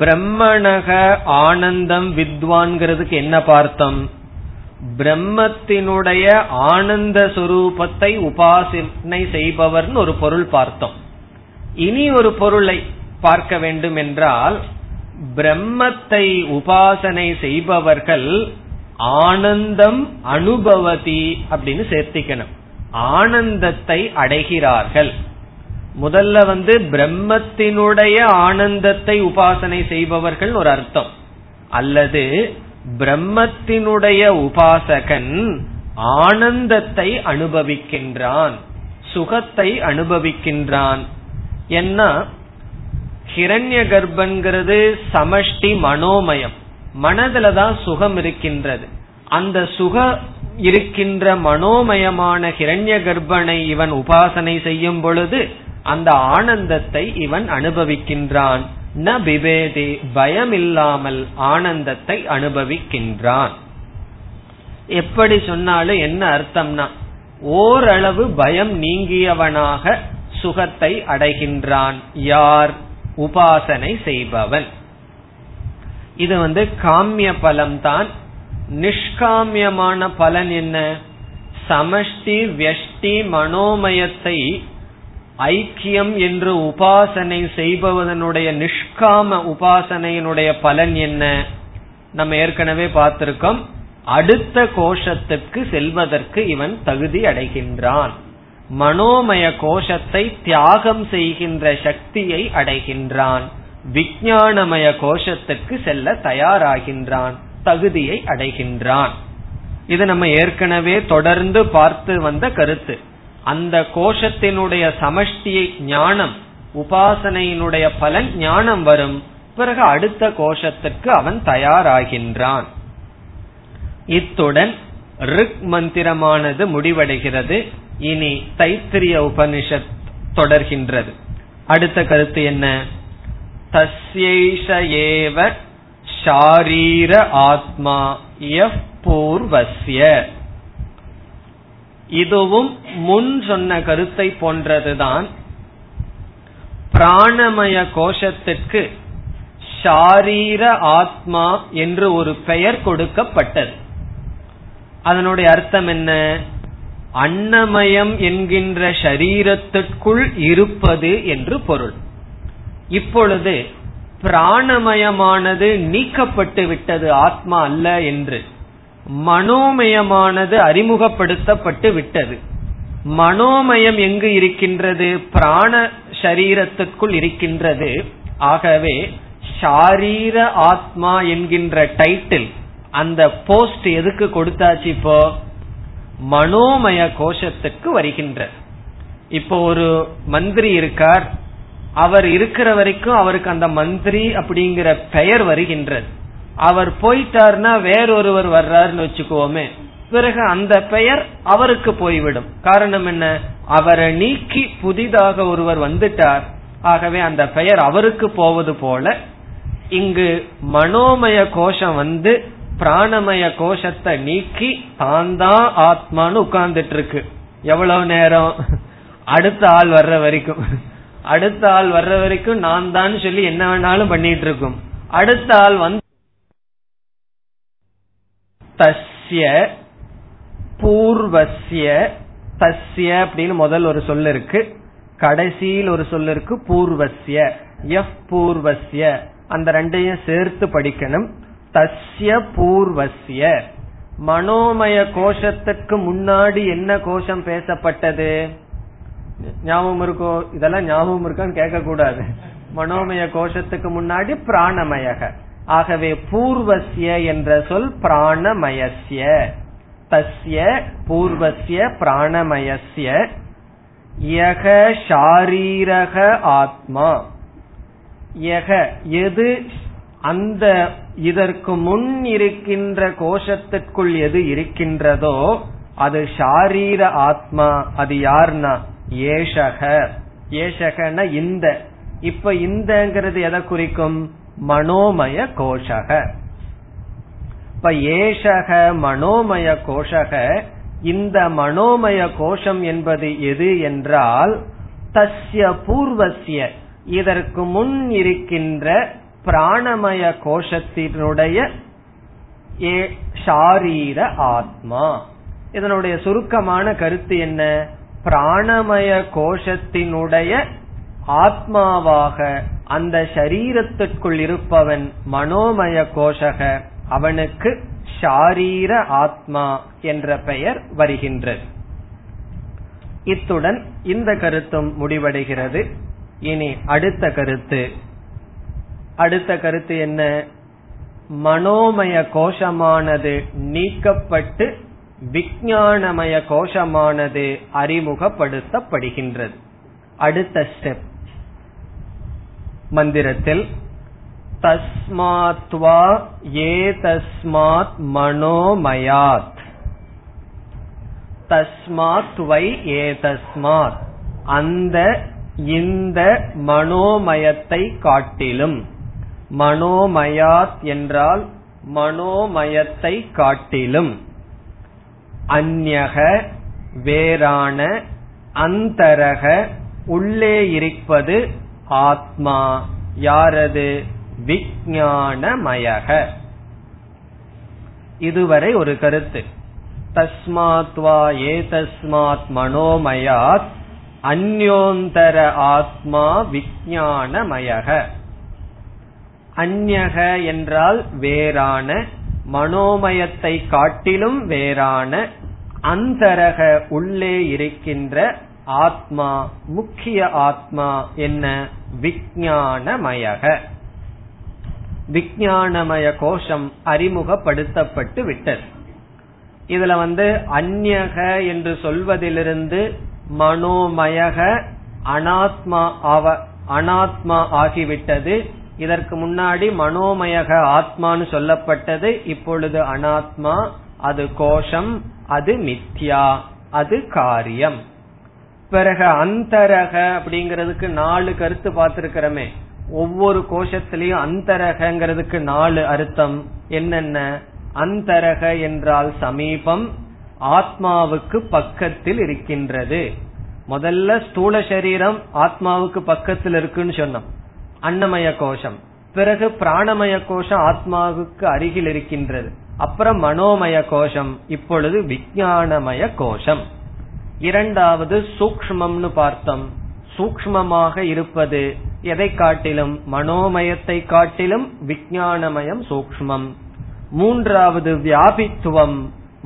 பிரம்மணக ஆனந்தம் வித்வான்கிறதுக்கு என்ன பார்த்தம்? பிரம்மத்தினுடைய ஆனந்த சுரூபத்தை உபாசனை செய்பவர்னு ஒரு பொருள் பார்த்தோம். இனி ஒரு பொருளை பார்க்க வேண்டும் என்றால், பிரம்மத்தை உபாசனை செய்பவர்கள் ஆனந்தம் அனுபவதி அப்படின்னு சேர்த்திக்கணும். ஆனந்தத்தை அடைகிறார்கள். முதல்ல வந்து பிரம்மத்தினுடைய ஆனந்தத்தை உபாசனை செய்பவர்கள் ஒரு அர்த்தம், அல்லது பிரம்மத்தினுடைய உபாசகன் ஆனந்தத்தை அனுபவிக்கின்றான், சுகத்தை அனுபவிக்கின்றான். என்ன ஹிரண்ய கர்ப்பங்கிறது சமஷ்டி மனோமயம், மனதுலதான் சுகம் இருக்கின்றது. அந்த சுக இருக்கின்ற மனோமயமான ஹிரண்ய கர்ப்பனை இவன் உபாசனை செய்யும் பொழுது அந்த ஆனந்தத்தை இவன் அனுபவிக்கின்றான். ந பிபேதி, பயம் இல்லாமல் ஆனந்தத்தை அனுபவிக்கின்றான். எப்படி சொன்னாலும் என்ன அர்த்தம்னா ஓரளவு பயம் நீங்கியவனாக சுகத்தை அடைகின்றான். யார்? உபாசனை செய்பவன். இது வந்து காமிய பலம்தான். நிஷ்காமியமான பலன் என்ன? சமஷ்டி வியஷ்டி மனோமயத்தை ஐக்கியம் என்று உபாசனை செய்பவனுடைய நிஷ்காம உபாசனையினுடைய பலன் என்ன? நம்ம ஏற்கனவே பார்த்திருக்கோம். அடுத்த கோஷத்துக்கு செல்வதற்கு இவன் தகுதி அடைகின்றான். மனோமய கோஷத்தை தியாகம் செய்கின்ற சக்தியை அடைகின்றான். விஞ்ஞானமய கோஷத்துக்கு செல்ல தயாராகின்றான், தகுதியை அடைகின்றான். இது நம்ம ஏற்கனவே தொடர்ந்து பார்த்து வந்த கருத்து. அந்த கோஷத்தினுடைய சமஷ்டியை ஞானம் உபாசனையினுடைய பலன் ஞானம் வரும். பிறகு அடுத்த கோஷத்திற்கு அவன் தயாராகின்றான். இத்துடன் ரிக் மந்திரமானது முடிவடைகிறது. இனி தைத்திரிய உபனிஷத் தொடர்கின்றது. அடுத்த கருத்து என்ன? தஸ்யைஷ ஏவ ஷாரீர ஆத்மா யஃப் பூர்வஸ்ய. இதுவும் முன் சொன்ன கருத்தை போன்றதுதான். பிராணமய கோஷத்திற்கு ஷாரீர ஆத்மா என்று ஒரு பெயர் கொடுக்கப்பட்டது. அதனுடைய அர்த்தம் என்ன? அன்னமயம் என்கின்ற ஷரீரத்திற்குள் இருப்பது என்று பொருள். இப்பொழுது பிராணமயமானது நீக்கப்பட்டு விட்டது, ஆத்மா அல்ல என்று. மனோமயமானது அறிமுகப்படுத்தப்பட்டு விட்டது. மனோமயம் எங்கு இருக்கின்றது? பிராண ஷரீரத்திற்குள் இருக்கின்றது. ஆகவே ஷாரீர ஆத்மா என்கின்ற டைட்டில், அந்த போஸ்ட் எதுக்கு கொடுத்தாச்சு? இப்போ மனோமய கோஷத்துக்கு வருகின்ற. இப்போ ஒரு மந்திரி இருக்கார், அவர் இருக்கிற வரைக்கும் அவருக்கு அந்த மந்திரி அப்படிங்கிற பெயர் வருகின்றது. அவர் போயிட்டார்னா வேறொருவர் வர்றாருன்னு வச்சுக்கோமே, பிறகு அந்த பெயர் அவருக்கு போய்விடும். காரணம் என்ன? அவரை நீக்கி புதிதாக ஒருவர் வந்துட்டார். ஆகவே அந்த பெயர் அவருக்கு போவது போல இங்கு மனோமய கோஷம் வந்து பிராணமய கோஷத்தை நீக்கி தான் தான் ஆத்மான்னு உட்கார்ந்துட்டு இருக்கு. எவ்வளவு நேரம்? அடுத்த ஆள் வர்ற வரைக்கும் நான் தான் சொல்லி என்ன வேணாலும் பண்ணிட்டு இருக்கும். அடுத்த ஆள் வந்து தஸ்ய பூர்வஸ்ய, தஸ்ய அப்படின்னு முதல் ஒரு சொல் இருக்கு, கடைசியில் ஒரு சொல் இருக்கு பூர்வஸ்ய. எஃப் பூர்வஸ்ய, அந்த ரெண்டையும் சேர்த்து படிக்கணும். தஸ்ய பூர்வஸ்ய, மனோமய கோஷத்துக்கு முன்னாடி என்ன கோஷம் பேசப்பட்டது? ஞாபகம் இருக்கோ? இதெல்லாம் ஞாபகம் இருக்கான்னு கேட்க கூடாது. மனோமய கோஷத்துக்கு முன்னாடி பிராணமயக. ஆகவே பூர்வஸ்ய என்ற சொல் பிராணமயஸ்ய. தஸ்ய பூர்வஸ்ய பிராணமயஸ்ய யக ஷாரீரக ஆத்மா. யக எது? அந்த இதற்கு முன் இருக்கின்ற கோஷத்திற்குள் எது இருக்கின்றதோ அது ஷாரீர ஆத்மா. அது யார்னா ஏஷக. ஏஷகன இந்த. இப்ப இந்தங்கிறது எதை குறிக்கும்? மனோமய கோஷக. இப்ப ஏஷக மனோமய கோஷக. இந்த மனோமய கோஷம் என்பது எது என்றால் தஸ்ய பூர்வஸ்ய, இதற்கு முன் இருக்கின்ற பிராணமய கோஷத்தினுடைய ஷாரீர ஆத்மா. இதனுடைய சுருக்கமான கருத்து என்ன? பிராணமய கோஷத்தினுடைய ஆத்மாவாக அந்த ஷரீரத்திற்குள் இருப்பவன் மனோமய கோஷக, அவனுக்கு ஷாரீர ஆத்மா என்ற பெயர் வருகின்றது. இத்துடன் இந்த கருத்தும் முடிவடைகிறது. இனி அடுத்த கருத்து என்ன? மனோமய கோஷமானது நீக்கப்பட்டு விஞ்ஞானமய கோஷமானது அறிமுகப்படுத்தப்படுகின்றது. அடுத்த ஸ்டெப் மந்திரத்தில் தஸ்மாத்வா ஏதஸ்மாத் மனோமயாத். தஸ்மாத்வை ஏதஸ்மாத், அந்த இந்த மனோமயத்தை காட்டிலும். மனோமயாத் என்றால் மனோமயத்தை காட்டிலும். அந்யக வேறான, அந்தரக உள்ளே இருப்பது, ஆத்மா யாரது? விஞ்ஞானமயக. இதுவரை ஒரு கருத்து. தஸ்மாத் வா ஏதஸ்மாத் மனோமயாத் அந்யோந்தர ஆத்மா விஞ்ஞானமயக. அந்யக என்றால் வேறான, மனோமயத்தை காட்டிலும் வேறான, அந்தரக உள்ளே இருக்கின்ற ஆத்மா, முக்கிய ஆத்மா என்ன? விஞ்ஞானமயக. விஞ்ஞானமய கோஷம் அறிமுகப்படுத்தப்பட்டு விட்டது. இதுல வந்து அந்யக என்று சொல்வதிலிருந்து மனோமயக அனாத்மா ஆகிவிட்டது. இதற்கு முன்னாடி மனோமயக ஆத்மான்னு சொல்லப்பட்டது, இப்பொழுது அனாத்மா. அது கோஷம், அது மித்யா, அது காரியம். பிறகு அந்தரக அப்படிங்கிறதுக்கு 4 கருத்து பார்த்திருக்கிறோமே. ஒவ்வொரு கோஷத்திலையும் அந்தரகங்கிறதுக்கு 4 அர்த்தம் என்னென்ன? அந்தரக என்றால் சமீபம், ஆத்மாவுக்கு பக்கத்தில் இருக்கின்றது. முதல்ல ஸ்தூல சரீரம் ஆத்மாவுக்கு பக்கத்தில் இருக்குன்னு சொன்னோம், அன்னமய கோஷம். பிறகு பிராணமய கோஷம் ஆத்மாவுக்கு அருகில் இருக்கின்றது. அப்புறம் மனோமய கோஷம், இப்பொழுது விஞ்ஞானமய கோஷம். இரண்டாவது சூக்ஷ்மம்னு பார்த்தோம். சூக்ஷ்மமாக இருப்பது எதை காட்டிலும்? மனோமயத்தை காட்டிலும் விஞ்ஞானமயம் சூக்ஷ்மம். மூன்றாவது வியாபித்துவம்,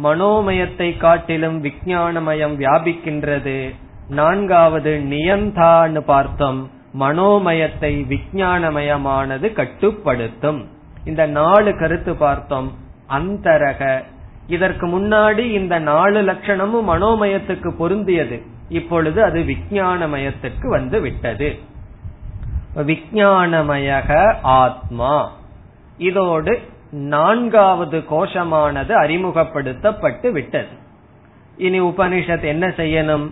மனோமயத்தை காட்டிலும் விஞ்ஞானமயம் வியாபிக்கின்றது. நான்காவது நியந்தான்னு பார்த்தோம், மனோமயத்தை விஞ்ஞானமயமானது கட்டுப்படுத்தும். இந்த 4 கருத்து பார்த்தோம். அந்தரக, இதற்கு முன்னாடி இந்த 4 லட்சணமும் மனோமயத்துக்கு பொருந்தியது, இப்பொழுது அது விஞ்ஞானமயத்துக்கு வந்து விட்டது. விஞ்ஞானமய ஆத்மா, இதோடு 4வது கோஷமானது அறிமுகப்படுத்தப்பட்டு விட்டது. இனி உபனிஷத் என்ன செய்யணும்?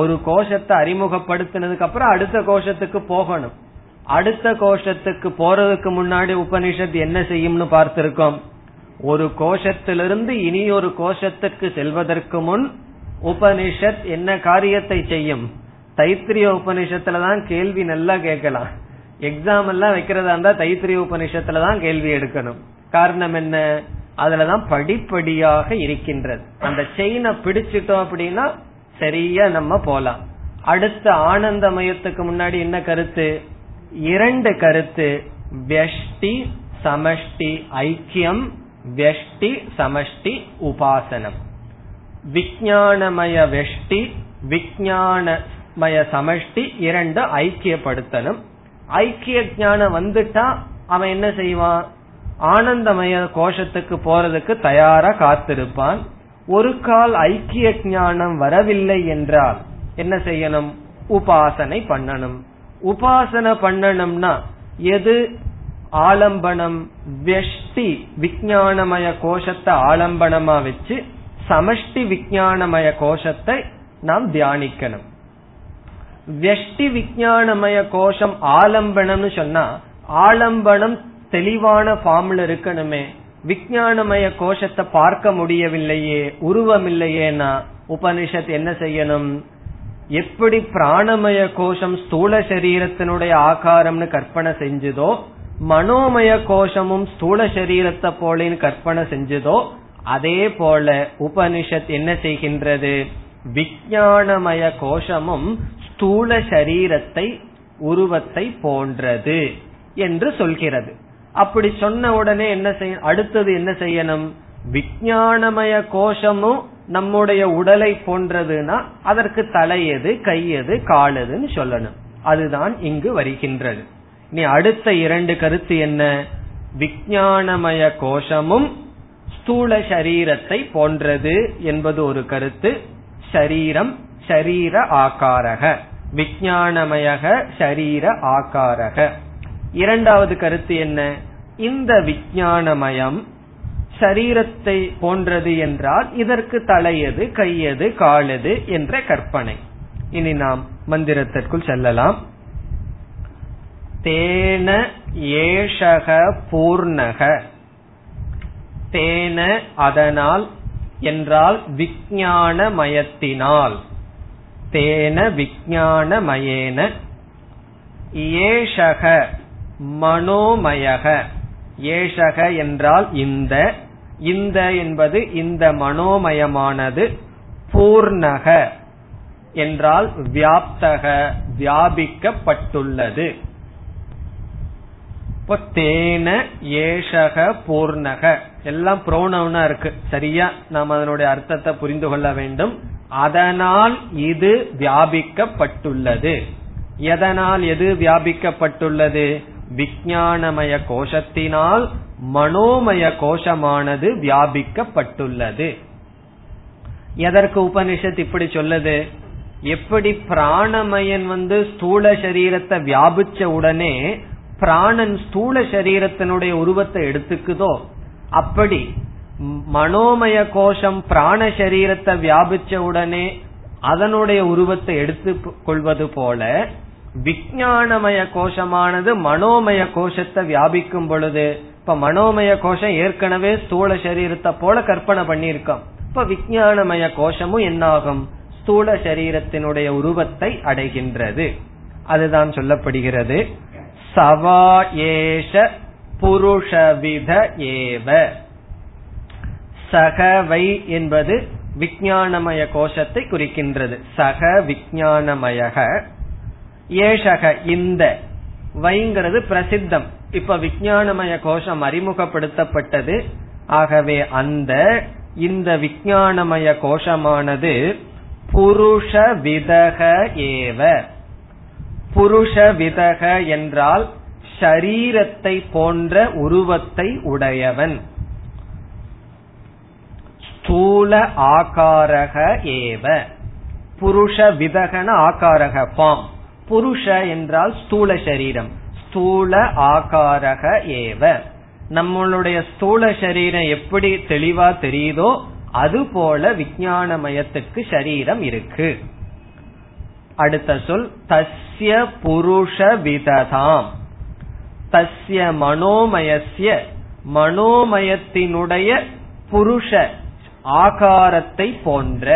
ஒரு கோஷத்தை அறிமுகப்படுத்தினதுக்கு அப்புறம் அடுத்த கோஷத்துக்கு போகணும். அடுத்த கோஷத்துக்கு போறதுக்கு முன்னாடி உபனிஷத் என்ன செய்யும்னு பார்த்திருக்கோம். ஒரு கோஷத்திலிருந்து இனி ஒரு கோஷத்துக்கு செல்வதற்கு முன் உபனிஷத் என்ன காரியத்தை செய்யும்? தைத்திரிய உபனிஷத்துலதான் கேள்வி நல்லா கேட்கலாம். எக்ஸாம் எல்லாம் வைக்கிறதா இருந்தா தைத்திரிய உபனிஷத்துலதான் கேள்வி எடுக்கணும். காரணம் என்ன? அதுலதான் படிப்படியாக இருக்கின்றது. அந்த செயினை பிடிச்சிட்டோம் அப்படின்னா சரியா நம்ம போலாம். அடுத்த ஆனந்த மயத்துக்கு முன்னாடி என்ன கருத்து? 2 கருத்து. வியஷ்டி சமஷ்டி ஐக்கியம், வியஷ்டி சமஷ்டி உபாசனம். விஞ்ஞானமய வெஷ்டி, விஞ்ஞானமய சமஷ்டி, 2 ஐக்கியப்படுத்தலும். ஐக்கிய ஞானம் வந்துட்டா அவன் என்ன செய்வான்? ஆனந்தமய கோஷத்துக்கு போறதுக்கு தயாரா காத்திருப்பான். ஒரு கால் ஐக்கிய ஞானம் வரவில்லை என்றால் என்ன செய்யணும்? உபாசனை பண்ணணும். உபாசனை பண்ணணும்னா எது ஆலம்பனம்? வெஷ்டி விஞ்ஞானமய கோஷத்தை ஆலம்பனமா வச்சு சமஷ்டி விஞ்ஞானமய கோஷத்தை நாம் தியானிக்கணும். வெஷ்டி விஞ்ஞானமய கோஷம் ஆலம்பனம்னு சொன்னா ஆலம்பனம் தெளிவான ஃபார்ம்ல இருக்கணுமே. விஞ்ஞானமய கோஷத்தை பார்க்க முடியவில்லையே, உருவம் இல்லையேனா உபனிஷத் என்ன செய்யணும்? எப்படி பிராணமய கோஷம் ஸ்தூல சரீரத்தினுடைய ஆகாரம்னு கற்பனை செஞ்சதோ, மனோமய கோஷமும் ஸ்தூல சரீரத்தை போலின்னு கற்பனை செஞ்சதோ, அதே போல உபனிஷத் என்ன செய்கின்றது? விஞ்ஞானமய கோஷமும் ஸ்தூல சரீரத்தை உருவத்தை போன்றது என்று சொல்கிறது. அப்படி சொன்ன உடனே என்ன செய்ய? அடுத்தது என்ன செய்யணும்? விஞ்ஞானமய கோஷமும் நம்முடைய உடலை போன்றதுன்னா அதற்கு தலையது, கையது, காலதுன்னு சொல்லணும். அதுதான் இங்கு வருகின்றது. நீ அடுத்த 2 கருத்து என்ன? விஞ்ஞானமய கோஷமும் ஸ்தூல சரீரத்தை போன்றது என்பது ஒரு கருத்து. ஷரீரம் ஷரீர ஆகாரக, விஞ்ஞானமய ஷரீர ஆகாரக. 2வது கருத்து என்ன? இந்த விஞ்ஞானமயம் சரீரத்தை போன்றது என்றால் இதற்கு தலையது, கையது, காலது என்ற கற்பனை. இனி நாம் மந்திரத்திற்குள் செல்லலாம். தேன ஏஷக பூர்ணக. தேன அதனால், என்றால் விஞ்ஞானமயத்தினால். தேன விஞ்ஞானமயேன. ஏஷக மனோமயக. ஏஷக என்றால் இந்த என்பது இந்த மனோமயமானது. பூர்ணக என்றால் வியாப்தக, வியாபிக்கப்பட்டுள்ளது. தேன ஏஷக பூர்ணக எல்லாம் புரோனவுனா இருக்கு. சரியா நாம் அதனுடைய அர்த்தத்தை புரிந்து கொள்ள வேண்டும். அதனால் இது வியாபிக்கப்பட்டுள்ளது. எதனால் எது வியாபிக்கப்பட்டுள்ளது? விஞ்ஞானமய கோஷத்தினால் மனோமய கோஷமானது வியாபிக்கப்பட்டுள்ளது. எதற்கு உபனிஷத் இப்படி சொல்லுது? எப்படி பிராணமயன் ஸ்தூல சரீரத்தை வியாபிச்ச உடனே பிராணன் ஸ்தூல சரீரத்தினுடைய உருவத்தை எடுத்துக்குதோ, அப்படி மனோமய கோஷம் பிராண சரீரத்தை வியாபிச்ச உடனே அதனுடைய உருவத்தை எடுத்துக் கொள்வது போல விஞ்ஞானமய கோஷமானது மனோமய கோஷத்தை வியாபிக்கும் பொழுது, இப்ப மனோமய கோஷம் ஏற்கனவே ஸ்தூல சரீரத்தை போல கற்பனை பண்ணியிருக்கோம். இப்ப விஞ்ஞானமய கோஷமும் என்னாகும்? ஸ்தூல சரீரத்தினுடைய உருவத்தை அடைகின்றது. அதுதான் சொல்லப்படுகிறது. சவாயேஷ புருஷவித ஏவ. சகவை என்பது விஞ்ஞானமய கோஷத்தை குறிக்கின்றது. சக விஞ்ஞானமய. ஏஷக இந்த வைங்கிறது பிரசித்தம். இப்ப விஞ்ஞானமய கோஷம் அறிமுகப்படுத்தப்பட்டது. ஆகவே அந்த இந்த விஞ்ஞானமய கோஷமானது புருஷ விதக ஏவ. புருஷ விதக என்றால் ஷரீரத்தை போன்ற உருவத்தை உடையவன். ஸ்தூல ஆகாரக ஏவ. புருஷ விதகன ஆகாரக ஃபார்ம். புருஷ என்றால் ஸ்தூல சரீரம். ஸ்தூல ஆகாரக ஏவ. நம்மளுடைய ஸ்தூல சரீரம் எப்படி தெளிவா தெரியுதோ அதுபோல விஞ்ஞானமயத்துக்கு சரீரம் இருக்கு. அடுத்த சொல் தஸ்ய புருஷ விததாம். தஸ்ய மனோமயஸ்ய, மனோமயத்தினுடைய புருஷ ஆகாரத்தை போன்ற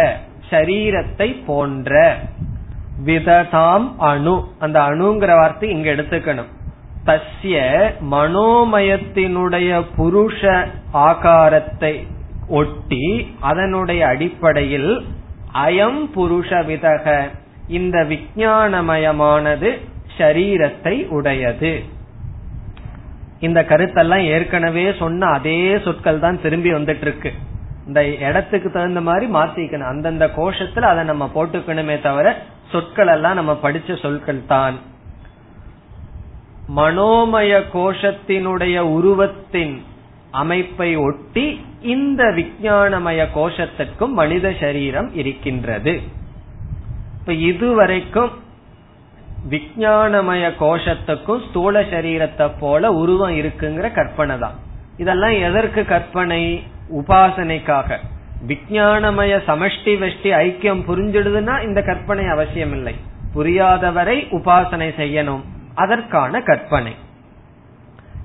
சரீரத்தை போன்ற விததாம் அணு. அந்த அணுங்கிற வார்த்தை இங்க எடுத்துக்கணும். தஸ்ய மனோமயத்தினுடைய புருஷ ஆகாரத்தை ஒட்டி அதனுடைய அடிப்படையில் அயம் புருஷவிதக, இந்த விஞ்ஞானமயமானது ஷரீரத்தை உடையது. இந்த கருத்தெல்லாம் ஏற்கனவே சொன்ன அதே சொற்கள் தான் திரும்பி வந்துட்டு இருக்கு. இந்த இடத்துக்கு தகுந்த மாதிரி மாத்திக்கணும், அந்தந்த கோஷத்துல அதை நம்ம போட்டுக்கணுமே தவிர சொற்கள் எல்லாம் நம்ம படிச்ச சொற்கள் தான். மனோமய கோஷத்தினுடைய உருவத்தின் அமைப்பை ஒட்டி இந்த விஞ்ஞானமய கோஷத்திற்கும் மனித சரீரம் இருக்கின்றது. இப்ப இதுவரைக்கும் விஞ்ஞானமய கோஷத்துக்கும் ஸ்தூல சரீரத்தை போல உருவம் இருக்குங்கிற கற்பனை தான். இதெல்லாம் எதற்கு கற்பனை? உபாசனைக்காக. விஞ்ஞானமய சமஷ்டி வெஷ்டி ஐக்கியம் புரிஞ்சிடுதுன்னா இந்த கற்பனை அவசியம் இல்லை. புரியாதவரை உபாசனை செய்யணும், அதற்கான கற்பனை.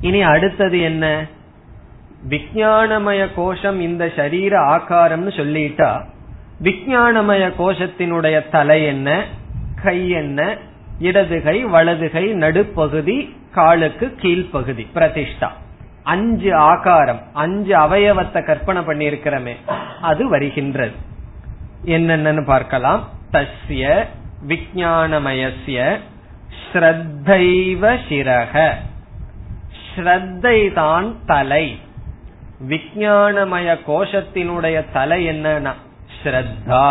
இனி அடுத்தது என்ன? விஞ்ஞானமய கோஷம் இந்த சரீர ஆகாரம்னு சொல்லிட்டா விஞ்ஞானமய கோஷத்தினுடைய தலை என்ன, கை என்ன, இடதுகை வலதுகை நடுப்பகுதி காலுக்கு கீழ்பகுதி பிரதிஷ்டா, 5 ஆகாரம் 5 அவயவத்தை கற்பனை பண்ணி இருக்கிறமே அது வருகின்றது. என்னென்னு பார்க்கலாம். தஸ்ய விஞ்ஞானமயஸ்ய ஸ்ரத்தைவ சிரக. ஸ்ரத்தை தான் தலை. விஞ்ஞானமய கோஷத்தினுடைய தலை என்னன்னா ஸ்ரத்தா.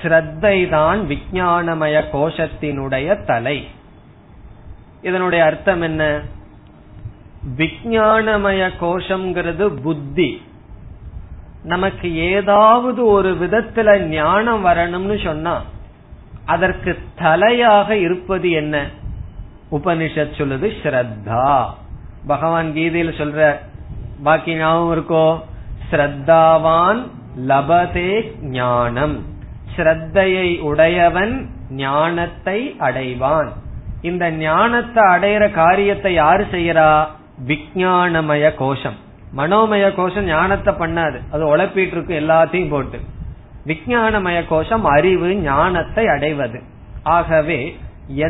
ஸ்ரத்தை தான் விஞ்ஞானமய கோஷத்தினுடைய தலை. இதனுடைய அர்த்தம் என்ன? விஞ்ஞானமய கோஷம்ங்கிறது புத்தி. நமக்கு ஏதாவது ஒரு விதத்துல ஞானம் வரணும்னு சொன்னா அதற்கு தலையாக இருப்பது என்ன? உபனிஷத் சொல்லுது ஸ்ரத்தா. பகவான் கீதையில் சொல்ற பாக்கி ஞாபகம் இருக்கோ? ஸ்ரத்தாவான் லபதே ஞானம். ஸ்ரத்தையை உடையவன் ஞானத்தை அடைவான். இந்த ஞானத்தை அடையிற காரியத்தை யாரு செய்யறா? விஞ்ஞானமய கோஷம். மனோமய கோஷம் ஞானத்தை பண்ணாது, அது உழைப்பிட்டு இருக்கு எல்லாத்தையும் போட்டு. விஞ்ஞானமய கோஷம் அறிவு ஞானத்தை அடைவது. ஆகவே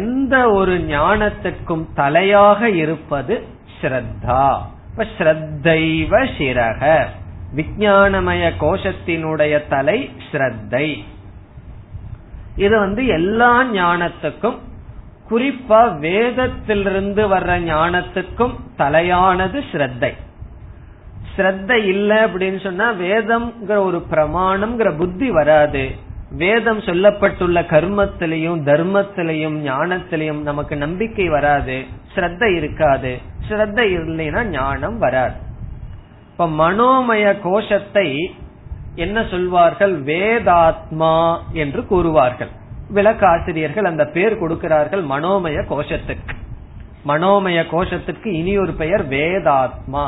எந்த ஒரு ஞானத்துக்கும் தலையாக இருப்பது ஸ்ரத்தா. இப்ப ஸ்ரத்தைவ சிரக, விஞ்ஞானமய கோஷத்தினுடைய தலை ஸ்ரத்தை. இது எல்லா ஞானத்துக்கும், குறிப்பா வேதத்திலிருந்து வர்ற ஞானத்துக்கும் தலையானது ஸ்ரத்தை. ஸ்ரத்தை இல்ல அப்படின்னு சொன்னா வேதம்ங்கிற ஒரு பிரமாணம்ங்கிற புத்தி வராது. வேதம் சொல்லப்பட்டுள்ள கர்மத்திலையும் தர்மத்திலையும் ஞானத்திலையும் நமக்கு நம்பிக்கை வராது, ஸ்ரத்தை இருக்காது. ஸ்ரத்தை இல்லைன்னா ஞானம் வராது. இப்ப மனோமய கோஷத்தை என்ன சொல்வார்கள்? வேதாத்மா என்று கூறுவார்கள். விளக்காசிரியர்கள் அந்த பெயர் கொடுக்கிறார்கள் மனோமய கோஷத்துக்கு. மனோமய கோஷத்துக்கு இனி ஒரு பெயர் வேதாத்மா.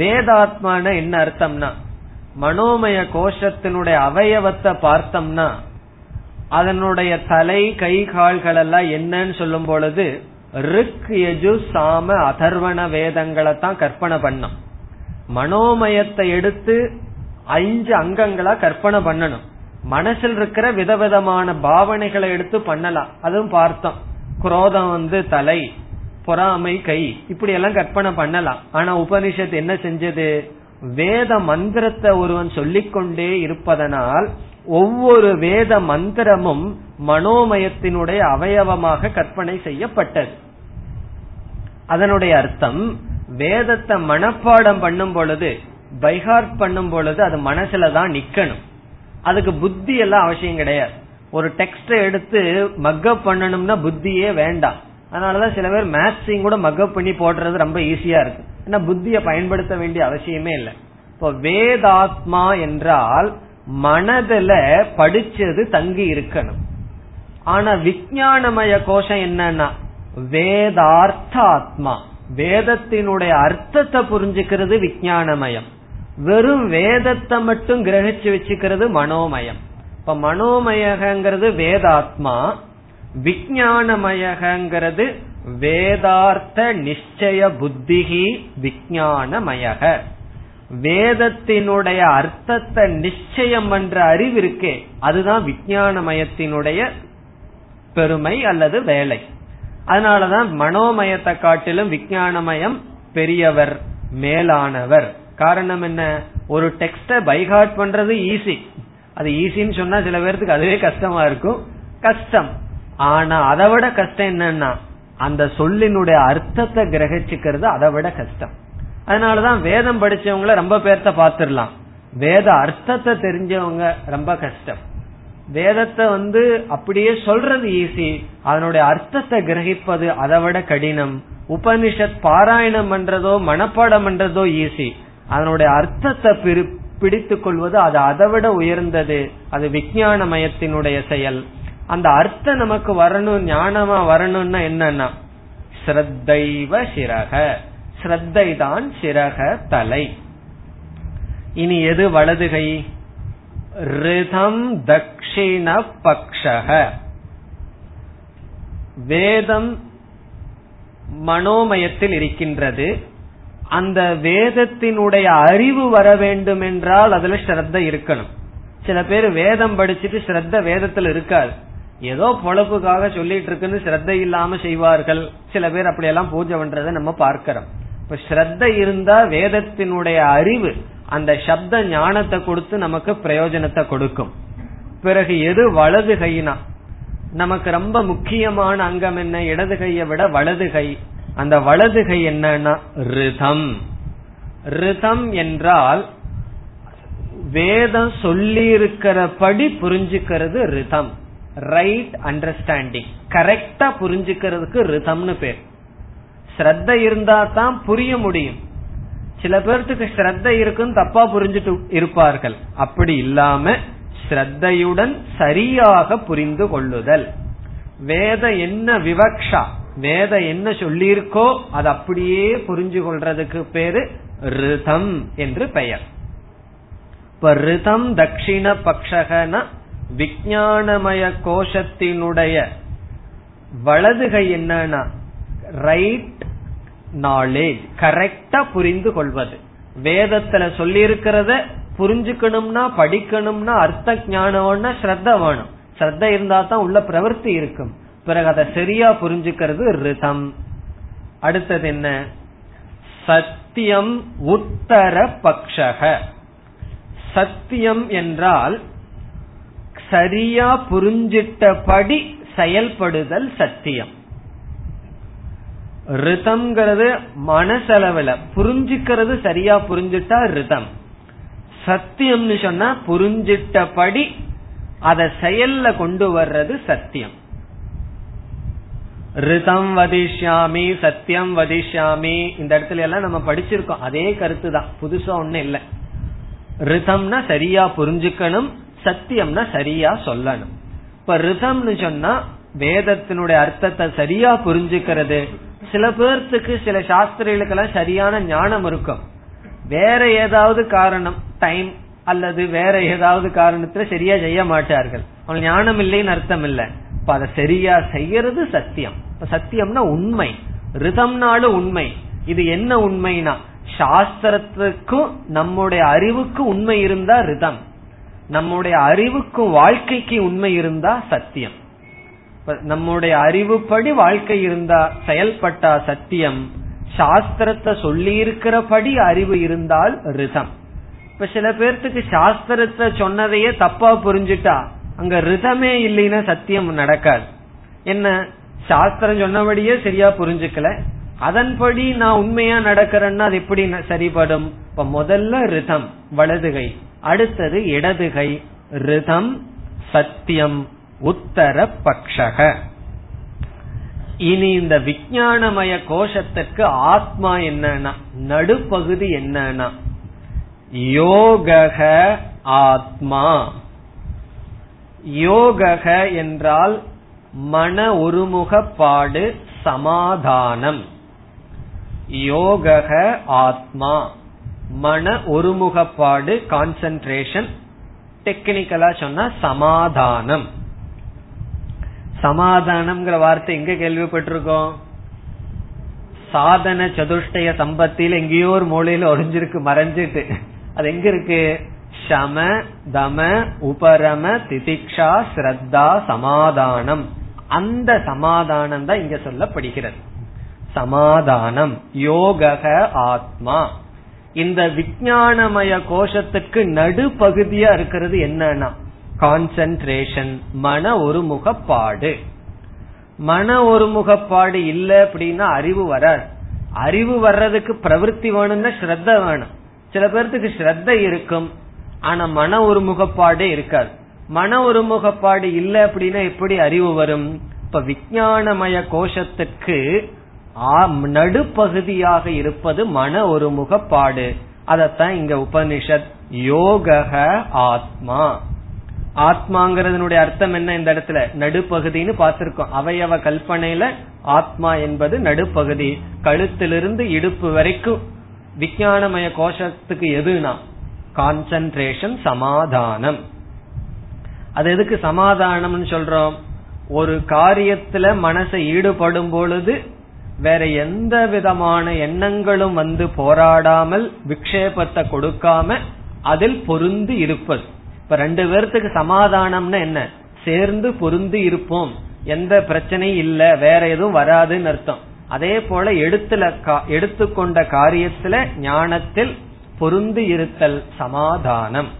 வேதாத்மான என்ன அர்த்தம்னா, மனோமய கோஷத்தினுடைய அவயவத்தை பார்த்தம்னா அதனுடைய தலை கை கால்கள் எல்லாம் என்னன்னு சொல்லும் பொழுது ரிக் யஜு சாம அதர்வண வேதங்களை தான் கற்பனை பண்ணோம். மனோமயத்தை எடுத்து 5 அங்கங்களா கற்பனை பண்ணணும். மனசில் இருக்கிற விதவிதமான பாவனைகளை எடுத்து பண்ணலாம், அதுவும் பார்த்தோம். குரோதம் தலை, பொறாமை கை, இப்படி எல்லாம் கற்பனை பண்ணலாம். ஆனா உபனிஷத் என்ன செஞ்சது? வேத மந்திரத்தை ஒருவன் சொல்லிக்கொண்டே இருப்பதனால் ஒவ்வொரு வேத மந்திரமும் மனோமயத்தினுடைய அவயவமாக கற்பனை செய்யப்பட்டது. அதனுடைய அர்த்தம், வேதத்தை மனப்பாடம் பண்ணும் பொழுது பைஹார்ட் பண்ணும் பொழுது அது மனசுலதான் நிக்கணும். அதுக்கு புத்தி எல்லாம் அவசியம் கிடையாது. ஒரு டெக்ஸ்ட் எடுத்து மக்கப் பண்ணணும்னா புத்தியே வேண்டாம். அதனாலதான் சில பேர் மேத்ஸையும் கூட மக்கப் பண்ணி போடுறது ரொம்ப ஈஸியா இருக்கு. ஏன்னா புத்தியை பயன்படுத்த வேண்டிய அவசியமே இல்லை. இப்போ வேதாத்மா என்றால் மனதுல படிச்சது தங்கி இருக்கணும். ஆனா விஞ்ஞானமய கோஷம் என்னன்னா வேதார்த்த ஆத்மா, வேதத்தினுடைய அர்த்தத்தை புரிஞ்சுக்கிறது விஞ்ஞானமயம். வெறும் வேதத்தை மட்டும் கிரகிச்சு வச்சுக்கிறது மனோமயம். இப்ப மனோமயங்கிறது வேதாத்மா, விஞ்ஞானமயங்கிறது வேதார்த்த நிச்சய புத்திகி விஞ்ஞானமயக. வேதத்தினுடைய அர்த்தத்தை நிச்சயம் என்ற அறிவு இருக்கே, அதுதான் விஞ்ஞானமயத்தினுடைய பெருமை அல்லது வேலை. அதனாலதான் மனோமயத்தை காட்டிலும் விஞ்ஞானமயம் பெரியவர், மேலானவர். காரணம் என்ன? ஒரு டெக்ஸ்ட பைகாட் பண்றது ஈஸி. அது ஈஸின்னு சொன்னா சில பேருக்கு அதுவே கஷ்டமா இருக்கும். கஷ்டம். ஆனா அதை விட கஷ்டம் என்னன்னா அந்த சொல்லினுடைய அர்த்தத்தை கிரகிச்சுக்கிறது, அதை விட கஷ்டம். அதனாலதான் வேதம் படிச்சவங்கள ரொம்ப பேர்த்த பாத்துடலாம், வேத அர்த்தத்தை தெரிஞ்சவங்க ரொம்ப கஷ்டம். வேதத்தை அப்படியே சொல்றது ஈஸி, அதனுடைய அர்த்தத்தை கிரகிப்பது அதை விட கடினம். உபனிஷத் பாராயணம் பண்றதோ மனப்பாடம் பண்றதோ ஈஸி, அதனுடைய அர்த்தத்தை பிடித்து கொள்வது அது அதை விட உயர்ந்தது. அது விஞ்ஞானமயத்தினுடைய செயல். அந்த அர்த்தம் நமக்கு வரணும், ஞானமா வரணும்னா என்னன்னா ஸ்ரத்தைவ சிரக, ஸ்ரத்தை தான் சிரக தலை. இனி எது வலதுகை? ரிதம் தக்ஷிண பக்ஷக. வேதம் மனோமயத்தில் இருக்கின்றது. அந்த வேதத்தினுடைய அறிவு வர வேண்டும் என்றால் அதுல ஸ்ரத்த இருக்கணும். சில பேர் வேதம் படிச்சுட்டு ஸ்ரத்த வேதத்துல இருக்காது, ஏதோ பொழப்புக்காக சொல்லிட்டு இருக்குன்னு ஸ்ரத்த இல்லாம செய்வார்கள். சில பேர் அப்படியெல்லாம் பூஜை பண்றதை நம்ம பார்க்கிறோம். இப்ப ஸ்ரத்த இருந்தா வேதத்தினுடைய அறிவு அந்த சப்த ஞானத்தை கொடுத்து நமக்கு பிரயோஜனத்தை கொடுக்கும். பிறகு எது வலது கைனா நமக்கு ரொம்ப முக்கியமான அங்கம் என்ன? இடது கையை விட வலது கை. அந்த வலது கை என்னன்னா ரிதம். ரிதம் என்றால் வேதம் சொல்லி இருக்கிறபடி புரிஞ்சுக்கிறது ரிதம், ரைட் அண்டர்ஸ்டாண்டிங், கரெக்டா புரிஞ்சுக்கிறதுக்கு ரிதம்னு பேர். ஸ்ரத்த இருந்தா தான் புரிய முடியும். சில பேர்த்துக்கு ஸ்ரத்த இருக்குன்னு தப்பா புரிஞ்சுட்டு இருப்பார்கள். அப்படி இல்லாம ஸ்ரத்தையுடன் சரியாக புரிந்து கொள்ளுதல். வேத என்ன விவக்ஷா, வேத என்ன சொல்லியிருக்கோ அது அப்படியே புரிஞ்சு கொள்றதுக்கு பேரு ரிதம் என்று பெயர். இப்ப ரிதம் தட்சிண பக்ஷகன விஞ்ஞானமய கோஷத்தினுடைய வலதுகை என்னன்னா ரைட் நாலேஜ், கரெக்டா புரிந்து கொள்வது. வேதத்துல சொல்லி இருக்கிறத புரிஞ்சுக்கணும்னா படிக்கணும்னா அர்த்த ஞானம்னா ஸ்ரத்த வேணும். ஸ்ரத்த இருந்தா தான் உள்ள பிரவர்த்தி இருக்கும். பிறகு அதை சரியா புரிஞ்சுக்கிறது ரிதம். அடுத்தது என்ன? சத்தியம் உத்தர பக்ஷக. சத்தியம் என்றால் சரியா புரிஞ்சிட்டபடி செயல்படுதல் சத்தியம். ரிதம்ங்கிறது மனசளவுல புரிஞ்சுக்கிறது, சரியா புரிஞ்சுட்டா ரிதம். சத்தியம்னு சொன்னா புரிஞ்சிட்டபடி அதை செயல்ல கொண்டு வர்றது சத்தியம். ரிதம் வதிஷ்யாமி, சத்தியம் வதிஷ்யாமி, இந்த இடத்துல எல்லாம் நம்ம படிச்சிருக்கோம். அதே கருத்து தான், புதுசா ஒண்ணு இல்ல. ரிதம்னா சரியா புரிஞ்சுக்கணும், சத்தியம்னா சரியா சொல்லணும். இப்ப ரிதம்னு சொன்னா வேதத்தினுடைய அர்த்தத்தை சரியா புரிஞ்சுக்கிறது. சில பேர்த்துக்கு சில சாஸ்திரங்களுக்கெல்லாம் சரியான ஞானம் இருக்கும், வேற ஏதாவது காரணம் டைம் அல்லது வேற ஏதாவது காரணத்துல சரியா செய்ய மாட்டார்கள். அவங்க ஞானம் இல்லைன்னு அர்த்தம் இல்ல. இப்ப அதை சரியா செய்யறது சத்தியம். சத்தியம்னா உண்மை, ரிதம்னாலும் உண்மை. இது என்ன உண்மைனா சாஸ்திரத்துக்கும் நம்முடைய அறிவுக்கும் உண்மை இருந்தா ரிதம், நம்முடைய அறிவுக்கும் வாழ்க்கைக்கு உண்மை இருந்தா சத்தியம். நம்முடைய அறிவுப்படி வாழ்க்கை இருந்தா செயல்பட்டா சத்தியம், சாஸ்திரத்தை சொல்லி இருக்கிறபடி அறிவு இருந்தால் ரிதம். இப்ப சில பேர்த்துக்கு சாஸ்திரத்தை சொன்னதையே தப்பா புரிஞ்சுட்டா அங்க ரிதமே இல்லைன்னா சத்தியம் நடக்காது. என்ன, சாஸ்திரம் சொன்னபடியே சரியா புரிஞ்சுக்கல, அதன்படி நான் உண்மையா நடக்கிறேன்னா அது எப்படி சரிபடும்? இப்ப முதல்ல ரிதம் வலதுகை, அடுத்தது இடதுகை. ரிதம் சத்தியம் உத்தர பக்ஷக. இனி இந்த விஞ்ஞானமய கோஷத்துக்கு ஆத்மா என்னன்னா, நடுப்பகுதி என்னன்னா யோகக ஆத்மா. யோகக என்றால் மன ஒருமுகப்பாடு, சமாதானம். யோகக ஆத்மா மன ஒருமுகப்பாடு, கான்சென்ட்ரேஷன். டெக்னிக்கலா சொன்னா சமாதானம். சமாதானம்ங்கிற வார்த்தை எங்க கேள்விப்பட்டிருக்கோம்? சாதன சதுஷ்டய சம்பத்தில எங்கேயோ ஒரு மூலையில ஒளிஞ்சிருக்கு, மறைஞ்சிட்டு. அது எங்க இருக்கு? சம தம உபரம திதிக்ஷா ஸ்ரத்தா சமாதானம். அந்த சமாதானம் தான் இங்க சொல்லப்படுகிறது. சமாதானம் யோகக ஆத்மா. இந்த விஞ்ஞானமய கோஷத்துக்கு நடுப்பகுதியா இருக்கிறது என்னன்னா கான்சென்ட்ரேஷன், மன ஒருமுகப்பாடு. மன ஒருமுகப்பாடு இல்ல அப்படின்னா அறிவு வராது. அறிவு வர்றதுக்கு பிரவருத்தி வேணும்னா ஸ்ரத்த வேணும். சில பேர்த்துக்கு ஸ்ரத்த இருக்கும், ஆனா மன ஒருமுகப்பாடே இருக்காது. மன ஒருமுகப்பாடு இல்ல அப்படின்னா எப்படி அறிவு வரும்? இப்ப விஞ்ஞானமய கோஷத்துக்கு நடுப்பகுதியாக இருப்பது மன ஒருமுகப்பாடு. அதத்தான் இங்க உபனிஷத் யோகக ஆத்மா. ஆத்மாங்கிறது அர்த்தம் என்ன? இந்த இடத்துல நடுப்பகுதின்னு பார்த்திருக்கோம். அவயவ கல்பனையில ஆத்மா என்பது நடுப்பகுதி. கழுத்திலிருந்து இடுப்பு வரைக்கும் விஞ்ஞானமய கோஷத்துக்கு எதுனா கான்சென்ட்ரேஷன், சமாதானம். அது எதுக்கு சமாதானம்னு சொல்றோம்? ஒரு காரியத்துல மனசை ஈடுபடும் பொழுது வேற எந்த விதமான எண்ணங்களும் வந்து போராடாமல், விக்ஷேபத்தை கொடுக்காம அதில் பொருந்து இருப்பது. இப்ப ரெண்டு பேர்த்துக்கு சமாதானம்னா என்ன? சேர்ந்து பொருந்து இருப்போம், எந்த பிரச்சனையும் இல்ல, வேற எதுவும் வராதுன்னு அர்த்தம். அதே போல எடுத்துக்கொண்ட காரியத்துல ஞானத்தில் பொருந்து இருத்தல், சமாதானம்.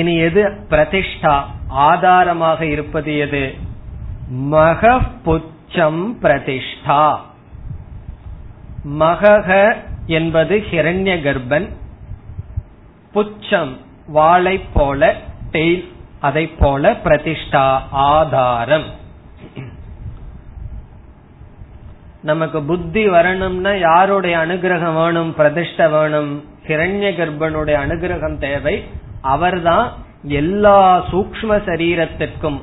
இனி எது பிரதிஷ்டா? ஆதாரமாக இருப்பது எது? மகபுச்சம் பிரதிஷ்டா. மகக என்பது ஹிரண்ய கர்ப்பன், புச்சம் வாளை போல, டெயில் அதை போல. பிரதிஷ்டா ஆதாரம். நமக்கு புத்தி வரணும்னா யாருடைய அனுகிரகம் வேணும்? பிரதிஷ்ட வேணும். ஹிரண்ய கர்ப்பனுடைய அனுகிரகம் தேவை. அவர்தான் எல்லா சூக்ஷ்ம சரீரத்திற்கும்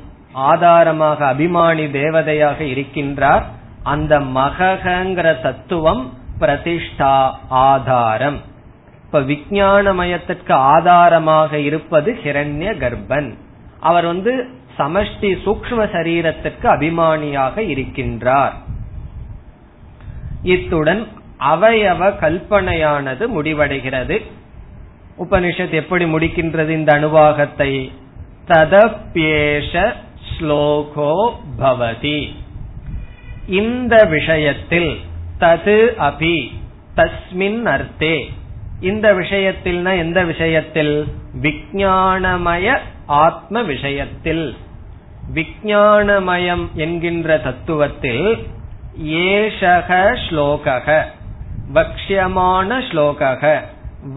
ஆதாரமாக அபிமானி தேவதையாக இருக்கின்றார். அந்த மகங்கிற தத்துவம் பிரதிஷ்டா ஆதாரம். இப்ப விஞ்ஞானமயத்திற்கு ஆதாரமாக இருப்பது ஹிரண்ய கர்ப்பன். அவர் சமஷ்டி சூக்ஷ்ம சரீரத்திற்கு அபிமானியாக இருக்கின்றார். இத்துடன் அவயவ கல்பனையானது முடிவடைகிறது. உபனிஷத் எப்படி முடிக்கின்றது இந்த அனுவாகத்தை? ததப்யேஷ ஸ்லோகோ பவதி. இந்த விஷயத்தில் தது அபி தஸ்மின் அர்த்தே. இந்த விஷயத்தில்னா எந்த விஷயத்தில்? விஞ்ஞானமய ஆத்ம விஷயத்தில், விஞ்ஞானமயம் என்கின்ற தத்துவத்தில். ஏஷக ஸ்லோகக வக்ஷ்யமான ஸ்லோகக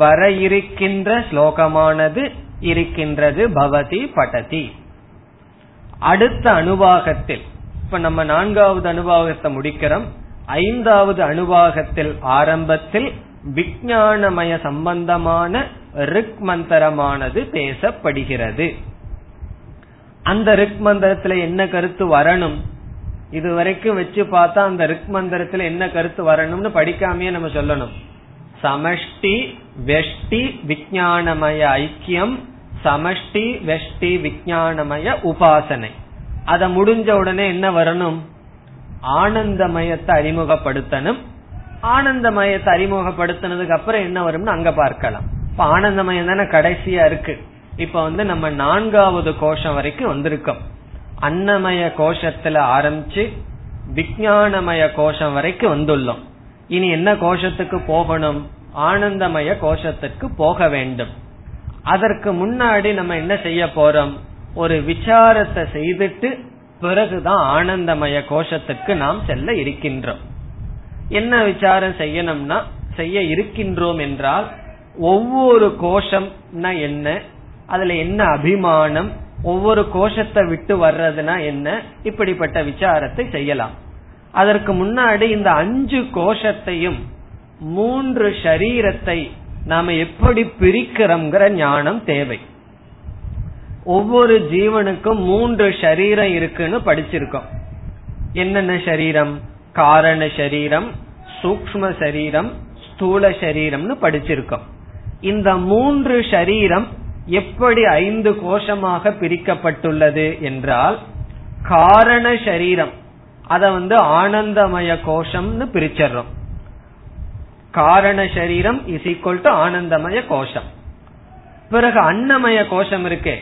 வர இருக்கின்ற ஸ்லோகமானது இருக்கின்றது. பவதி படதி. அடுத்த அனுபாகத்தில், இப்ப நம்ம 4வது அனுபாகத்தை முடிக்கிறோம். 5வது அனுபாகத்தில் ஆரம்பத்தில் விஞ்ஞானமய சம்பந்தமான ரிக் மந்திரமானது பேசப்படுகிறது. அந்த ரிக் மந்திரத்துல என்ன கருத்து வரணும்? இதுவரைக்கும் வச்சு பார்த்தா அந்த ரிக் மந்திரத்துல என்ன கருத்து வரணும்னு படிக்காமையே நம்ம சொல்லணும். சமஷ்டி வெஷ்டி விஞ்ஞானமய ஐக்கியம், சமஷ்டி வெஷ்டி விஞ்ஞானமய உபாசனை. அத முடிஞ்ச உடனே என்ன வரணும்? ஆனந்தமயத்தை அறிமுகப்படுத்தணும். ஆனந்தமயத்தை அறிமுகப்படுத்தினதுக்கு அப்புறம் என்ன வரும்னு அங்க பார்க்கலாம். இப்ப ஆனந்தமயம் தானே கடைசியா இருக்கு. இப்ப நம்ம 4வது கோஷம் வரைக்கும் வந்திருக்கோம். அன்னமய கோஷத்துல ஆரம்பிச்சு விஞ்ஞானமய கோஷம் வரைக்கும் வந்துள்ளோம். இனி என்ன கோஷத்துக்கு போகணும்? ஆனந்தமய கோஷத்துக்கு போக வேண்டும். அதற்கு முன்னாடி நம்ம என்ன செய்ய போறோம்? ஒரு விசாரத்தை செய்துட்டு பிறகுதான் ஆனந்தமய கோஷத்துக்கு நாம் செல்ல இருக்கின்றோம். என்ன விசாரம் செய்யணும்னா, செய்ய இருக்கின்றோம் என்றால் ஒவ்வொரு கோஷம்னா என்ன, அதுல என்ன அபிமானம், ஒவ்வொரு கோஷத்தை விட்டு வர்றதுனா என்ன, இப்படிப்பட்ட விசாரத்தை செய்யலாம். அதற்கு முன்னாடி இந்த 5 கோஷத்தையும் 3 ஷரீரத்தை நாம எப்படி பிரிக்கிறோம்ங்கிற ஞானம் தேவை. ஒவ்வொரு ஜீவனுக்கும் 3 ஷரீரம் இருக்குன்னு படிச்சிருக்கோம். என்னென்ன ஷரீரம்? காரண ஷரீரம், சூக்ஷ்ம சரீரம், ஸ்தூல சரீரம்னு படிச்சிருக்கோம். இந்த 3 ஷரீரம் எப்படி 5 கோஷமாக பிரிக்கப்பட்டுள்ளது என்றால், காரண சரீரம் அத ஆனந்தமய கோஷம்னு பிரிச்சறோம். காரண சரீரம் இஸ் ஈக்வல் டு ஆனந்தமய கோஷம். பிறகு அன்னமய கோஷம் இருக்கே,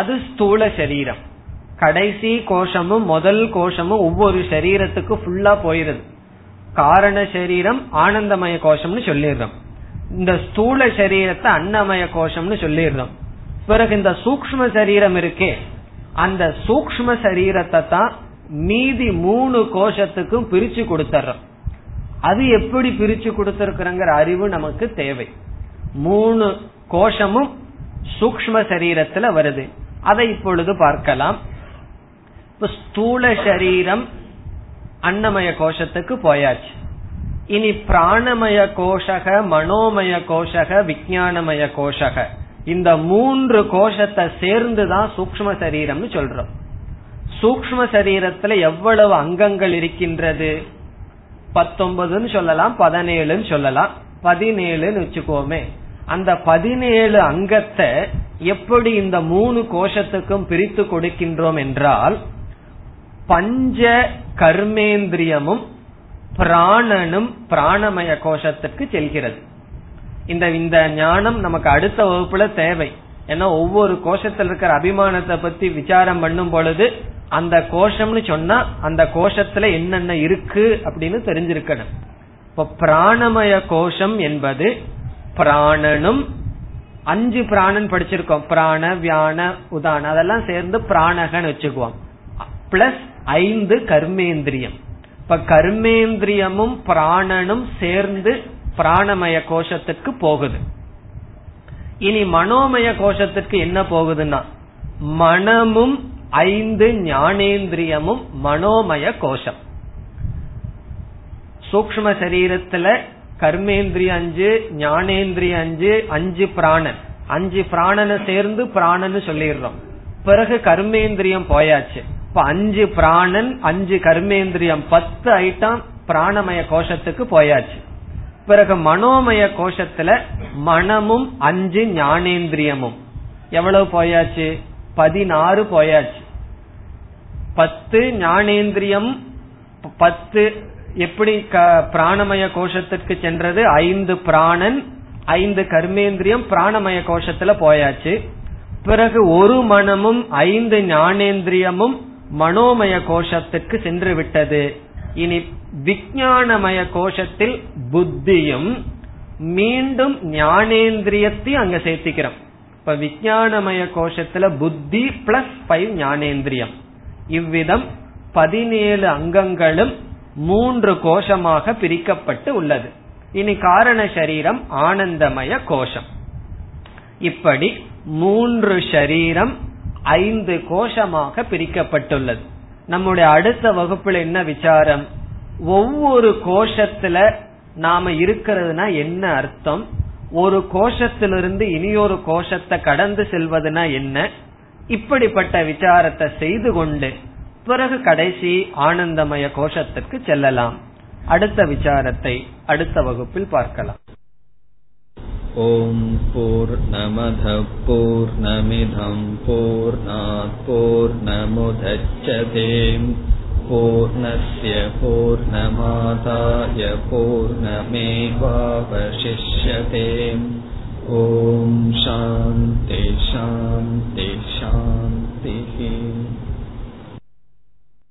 அது ஸ்தூல சரீரம். கடைசி கோஷமும் முதல் கோஷமும் ஒவ்வொரு சரீரத்துக்கு ஃபுல்லா போயிருது. காரண சரீரம் ஆனந்தமய கோஷம்னு சொல்லிடுறோம், இந்த ஸ்தூல சரீரத்தை அன்னமய கோஷம்னு சொல்லிடுறோம். பிறகு இந்த சூக்ஷ்ம சரீரம் இருக்கே, அந்த சூக்ஷ்ம சரீரத்தை தான் மீதி 3 கோஷத்துக்கும் பிரிச்சு கொடுத்துறோம். அது எப்படி பிரிச்சு கொடுத்திருக்கிறங்கிற அறிவு நமக்கு தேவை. 3 கோஷமும் சூக்ஷ்ம சரீரத்துல வருது, அதை இப்பொழுது பார்க்கலாம். ஸ்தூல சரீரம் அன்னமய கோஷத்துக்கு போயாச்சு. இனி பிராணமய கோஷக, மனோமய கோஷக, விஞ்ஞானமய கோஷக, இந்த 3 கோஷத்தை சேர்ந்துதான் சூக்ஷ்ம சரீரம்னு சொல்றோம். சூக்ஷ்ம சரீரத்துல எவ்வளவு அங்கங்கள் இருக்கின்றது? 19 சொல்லலாம், 17 சொல்லலாம், 17 வச்சுக்கோமே. அந்த 17 அங்கத்தை எப்படி இந்த 3 கோஷத்துக்கும் பிரித்து கொடுக்கின்றோம் என்றால், பஞ்ச கர்மேந்திரியமும் பிராணனும் பிராணமய கோஷத்துக்கு செல்கிறது. இந்த ஞானம் நமக்கு அடுத்த வகுப்புல தேவை. ஏன்னா ஒவ்வொரு கோஷத்தில் இருக்கிற அபிமானத்தை பத்தி விசாரம் பண்ணும் பொழுது அந்த கோஷம்னு சொன்னா அந்த கோஷத்துல என்னென்ன இருக்கு அப்படின்னு தெரிஞ்சிருக்கணும். இப்ப பிராணமய கோஷம் என்பது பிராணனும், 5 பிராணன் படிச்சிருக்கோம், பிராண வியான உதான அதெல்லாம் சேர்ந்து பிராணகன்னு வச்சுக்குவோம், பிளஸ் 5 கர்மேந்திரியம். இப்ப கர்மேந்திரியமும் பிராணனும் சேர்ந்து பிராணமய கோஷத்துக்கு போகுது. இனி மனோமய கோஷத்துக்கு என்ன போகுதுன்னா, மனமும் 5 ஞானேந்திரியமும் மனோமய கோஷம். சூக்ஷ்ம சரீரத்துல கர்மேந்திரிய 5, ஞானேந்திரிய 5, 5 பிராணன், 5 பிராணனை சேர்ந்து பிராணன்னு சொல்லிடுறோம். பிறகு கர்மேந்திரியம் போயாச்சு. இப்ப 5 பிராணன், 5 கர்மேந்திரியம், 10 ஐட்டம் பிராணமய கோஷத்துக்கு போயாச்சு. பிறகு மனோமய கோஷத்துல மனமும் 5 ஞானேந்திரியமும் எவ்வளவு போயாச்சு? 16 போயாச்சு. 10 ஞானேந்திரியம், 10 எப்படி பிராணமய கோஷத்திற்கு சென்றது? 5 பிராணன், 5 கர்மேந்திரியம் பிராணமய கோஷத்துல போயாச்சு. பிறகு ஒரு மனமும் 5 ஞானேந்திரியமும் மனோமய கோஷத்துக்கு சென்று விட்டது. இனி விஞ்ஞானமய கோஷத்தில் புத்தியும் மீண்டும் ஞானேந்திரியத்தையும் அங்க சேர்த்திக்கிறோம். இப்ப விஞ்ஞானமய கோஷத்துல புத்தி பிளஸ் 5 ஞானேந்திரியம். இவ்விதம் 17 அங்கங்களும் 3 கோஷமாக பிரிக்கப்பட்டு உள்ளது. இனி காரண சரீரம் ஆனந்தமய கோஷம். இப்படி 3 சரீரம் 5 கோஷமாக பிரிக்கப்பட்டுள்ளது. நம்முடைய அடுத்த வகுப்புல என்ன விசாரம், ஒவ்வொரு கோஷத்துல நாம இருக்கிறதுனா என்ன அர்த்தம், ஒரு கோஷத்திலிருந்து இனியொரு கோஷத்தை கடந்து செல்வதுனா என்ன, இப்படிப்பட்ட விசாரத்தை செய்து கொண்டு பிறகு கடைசி ஆனந்தமய கோஷத்திற்கு செல்லலாம். அடுத்த விசாரத்தை அடுத்த வகுப்பில் பார்க்கலாம். ஓம் பூர்ணமத பூர்ணமிதம் பூர்ணாத் பூர்ணமுதச்யதே பூர்ணஸ்ய பூர்ணமாதாய பூர்ணமேவாவசிஷ்யதே. ஓம் சாந்தி சாந்தி சாந்தி.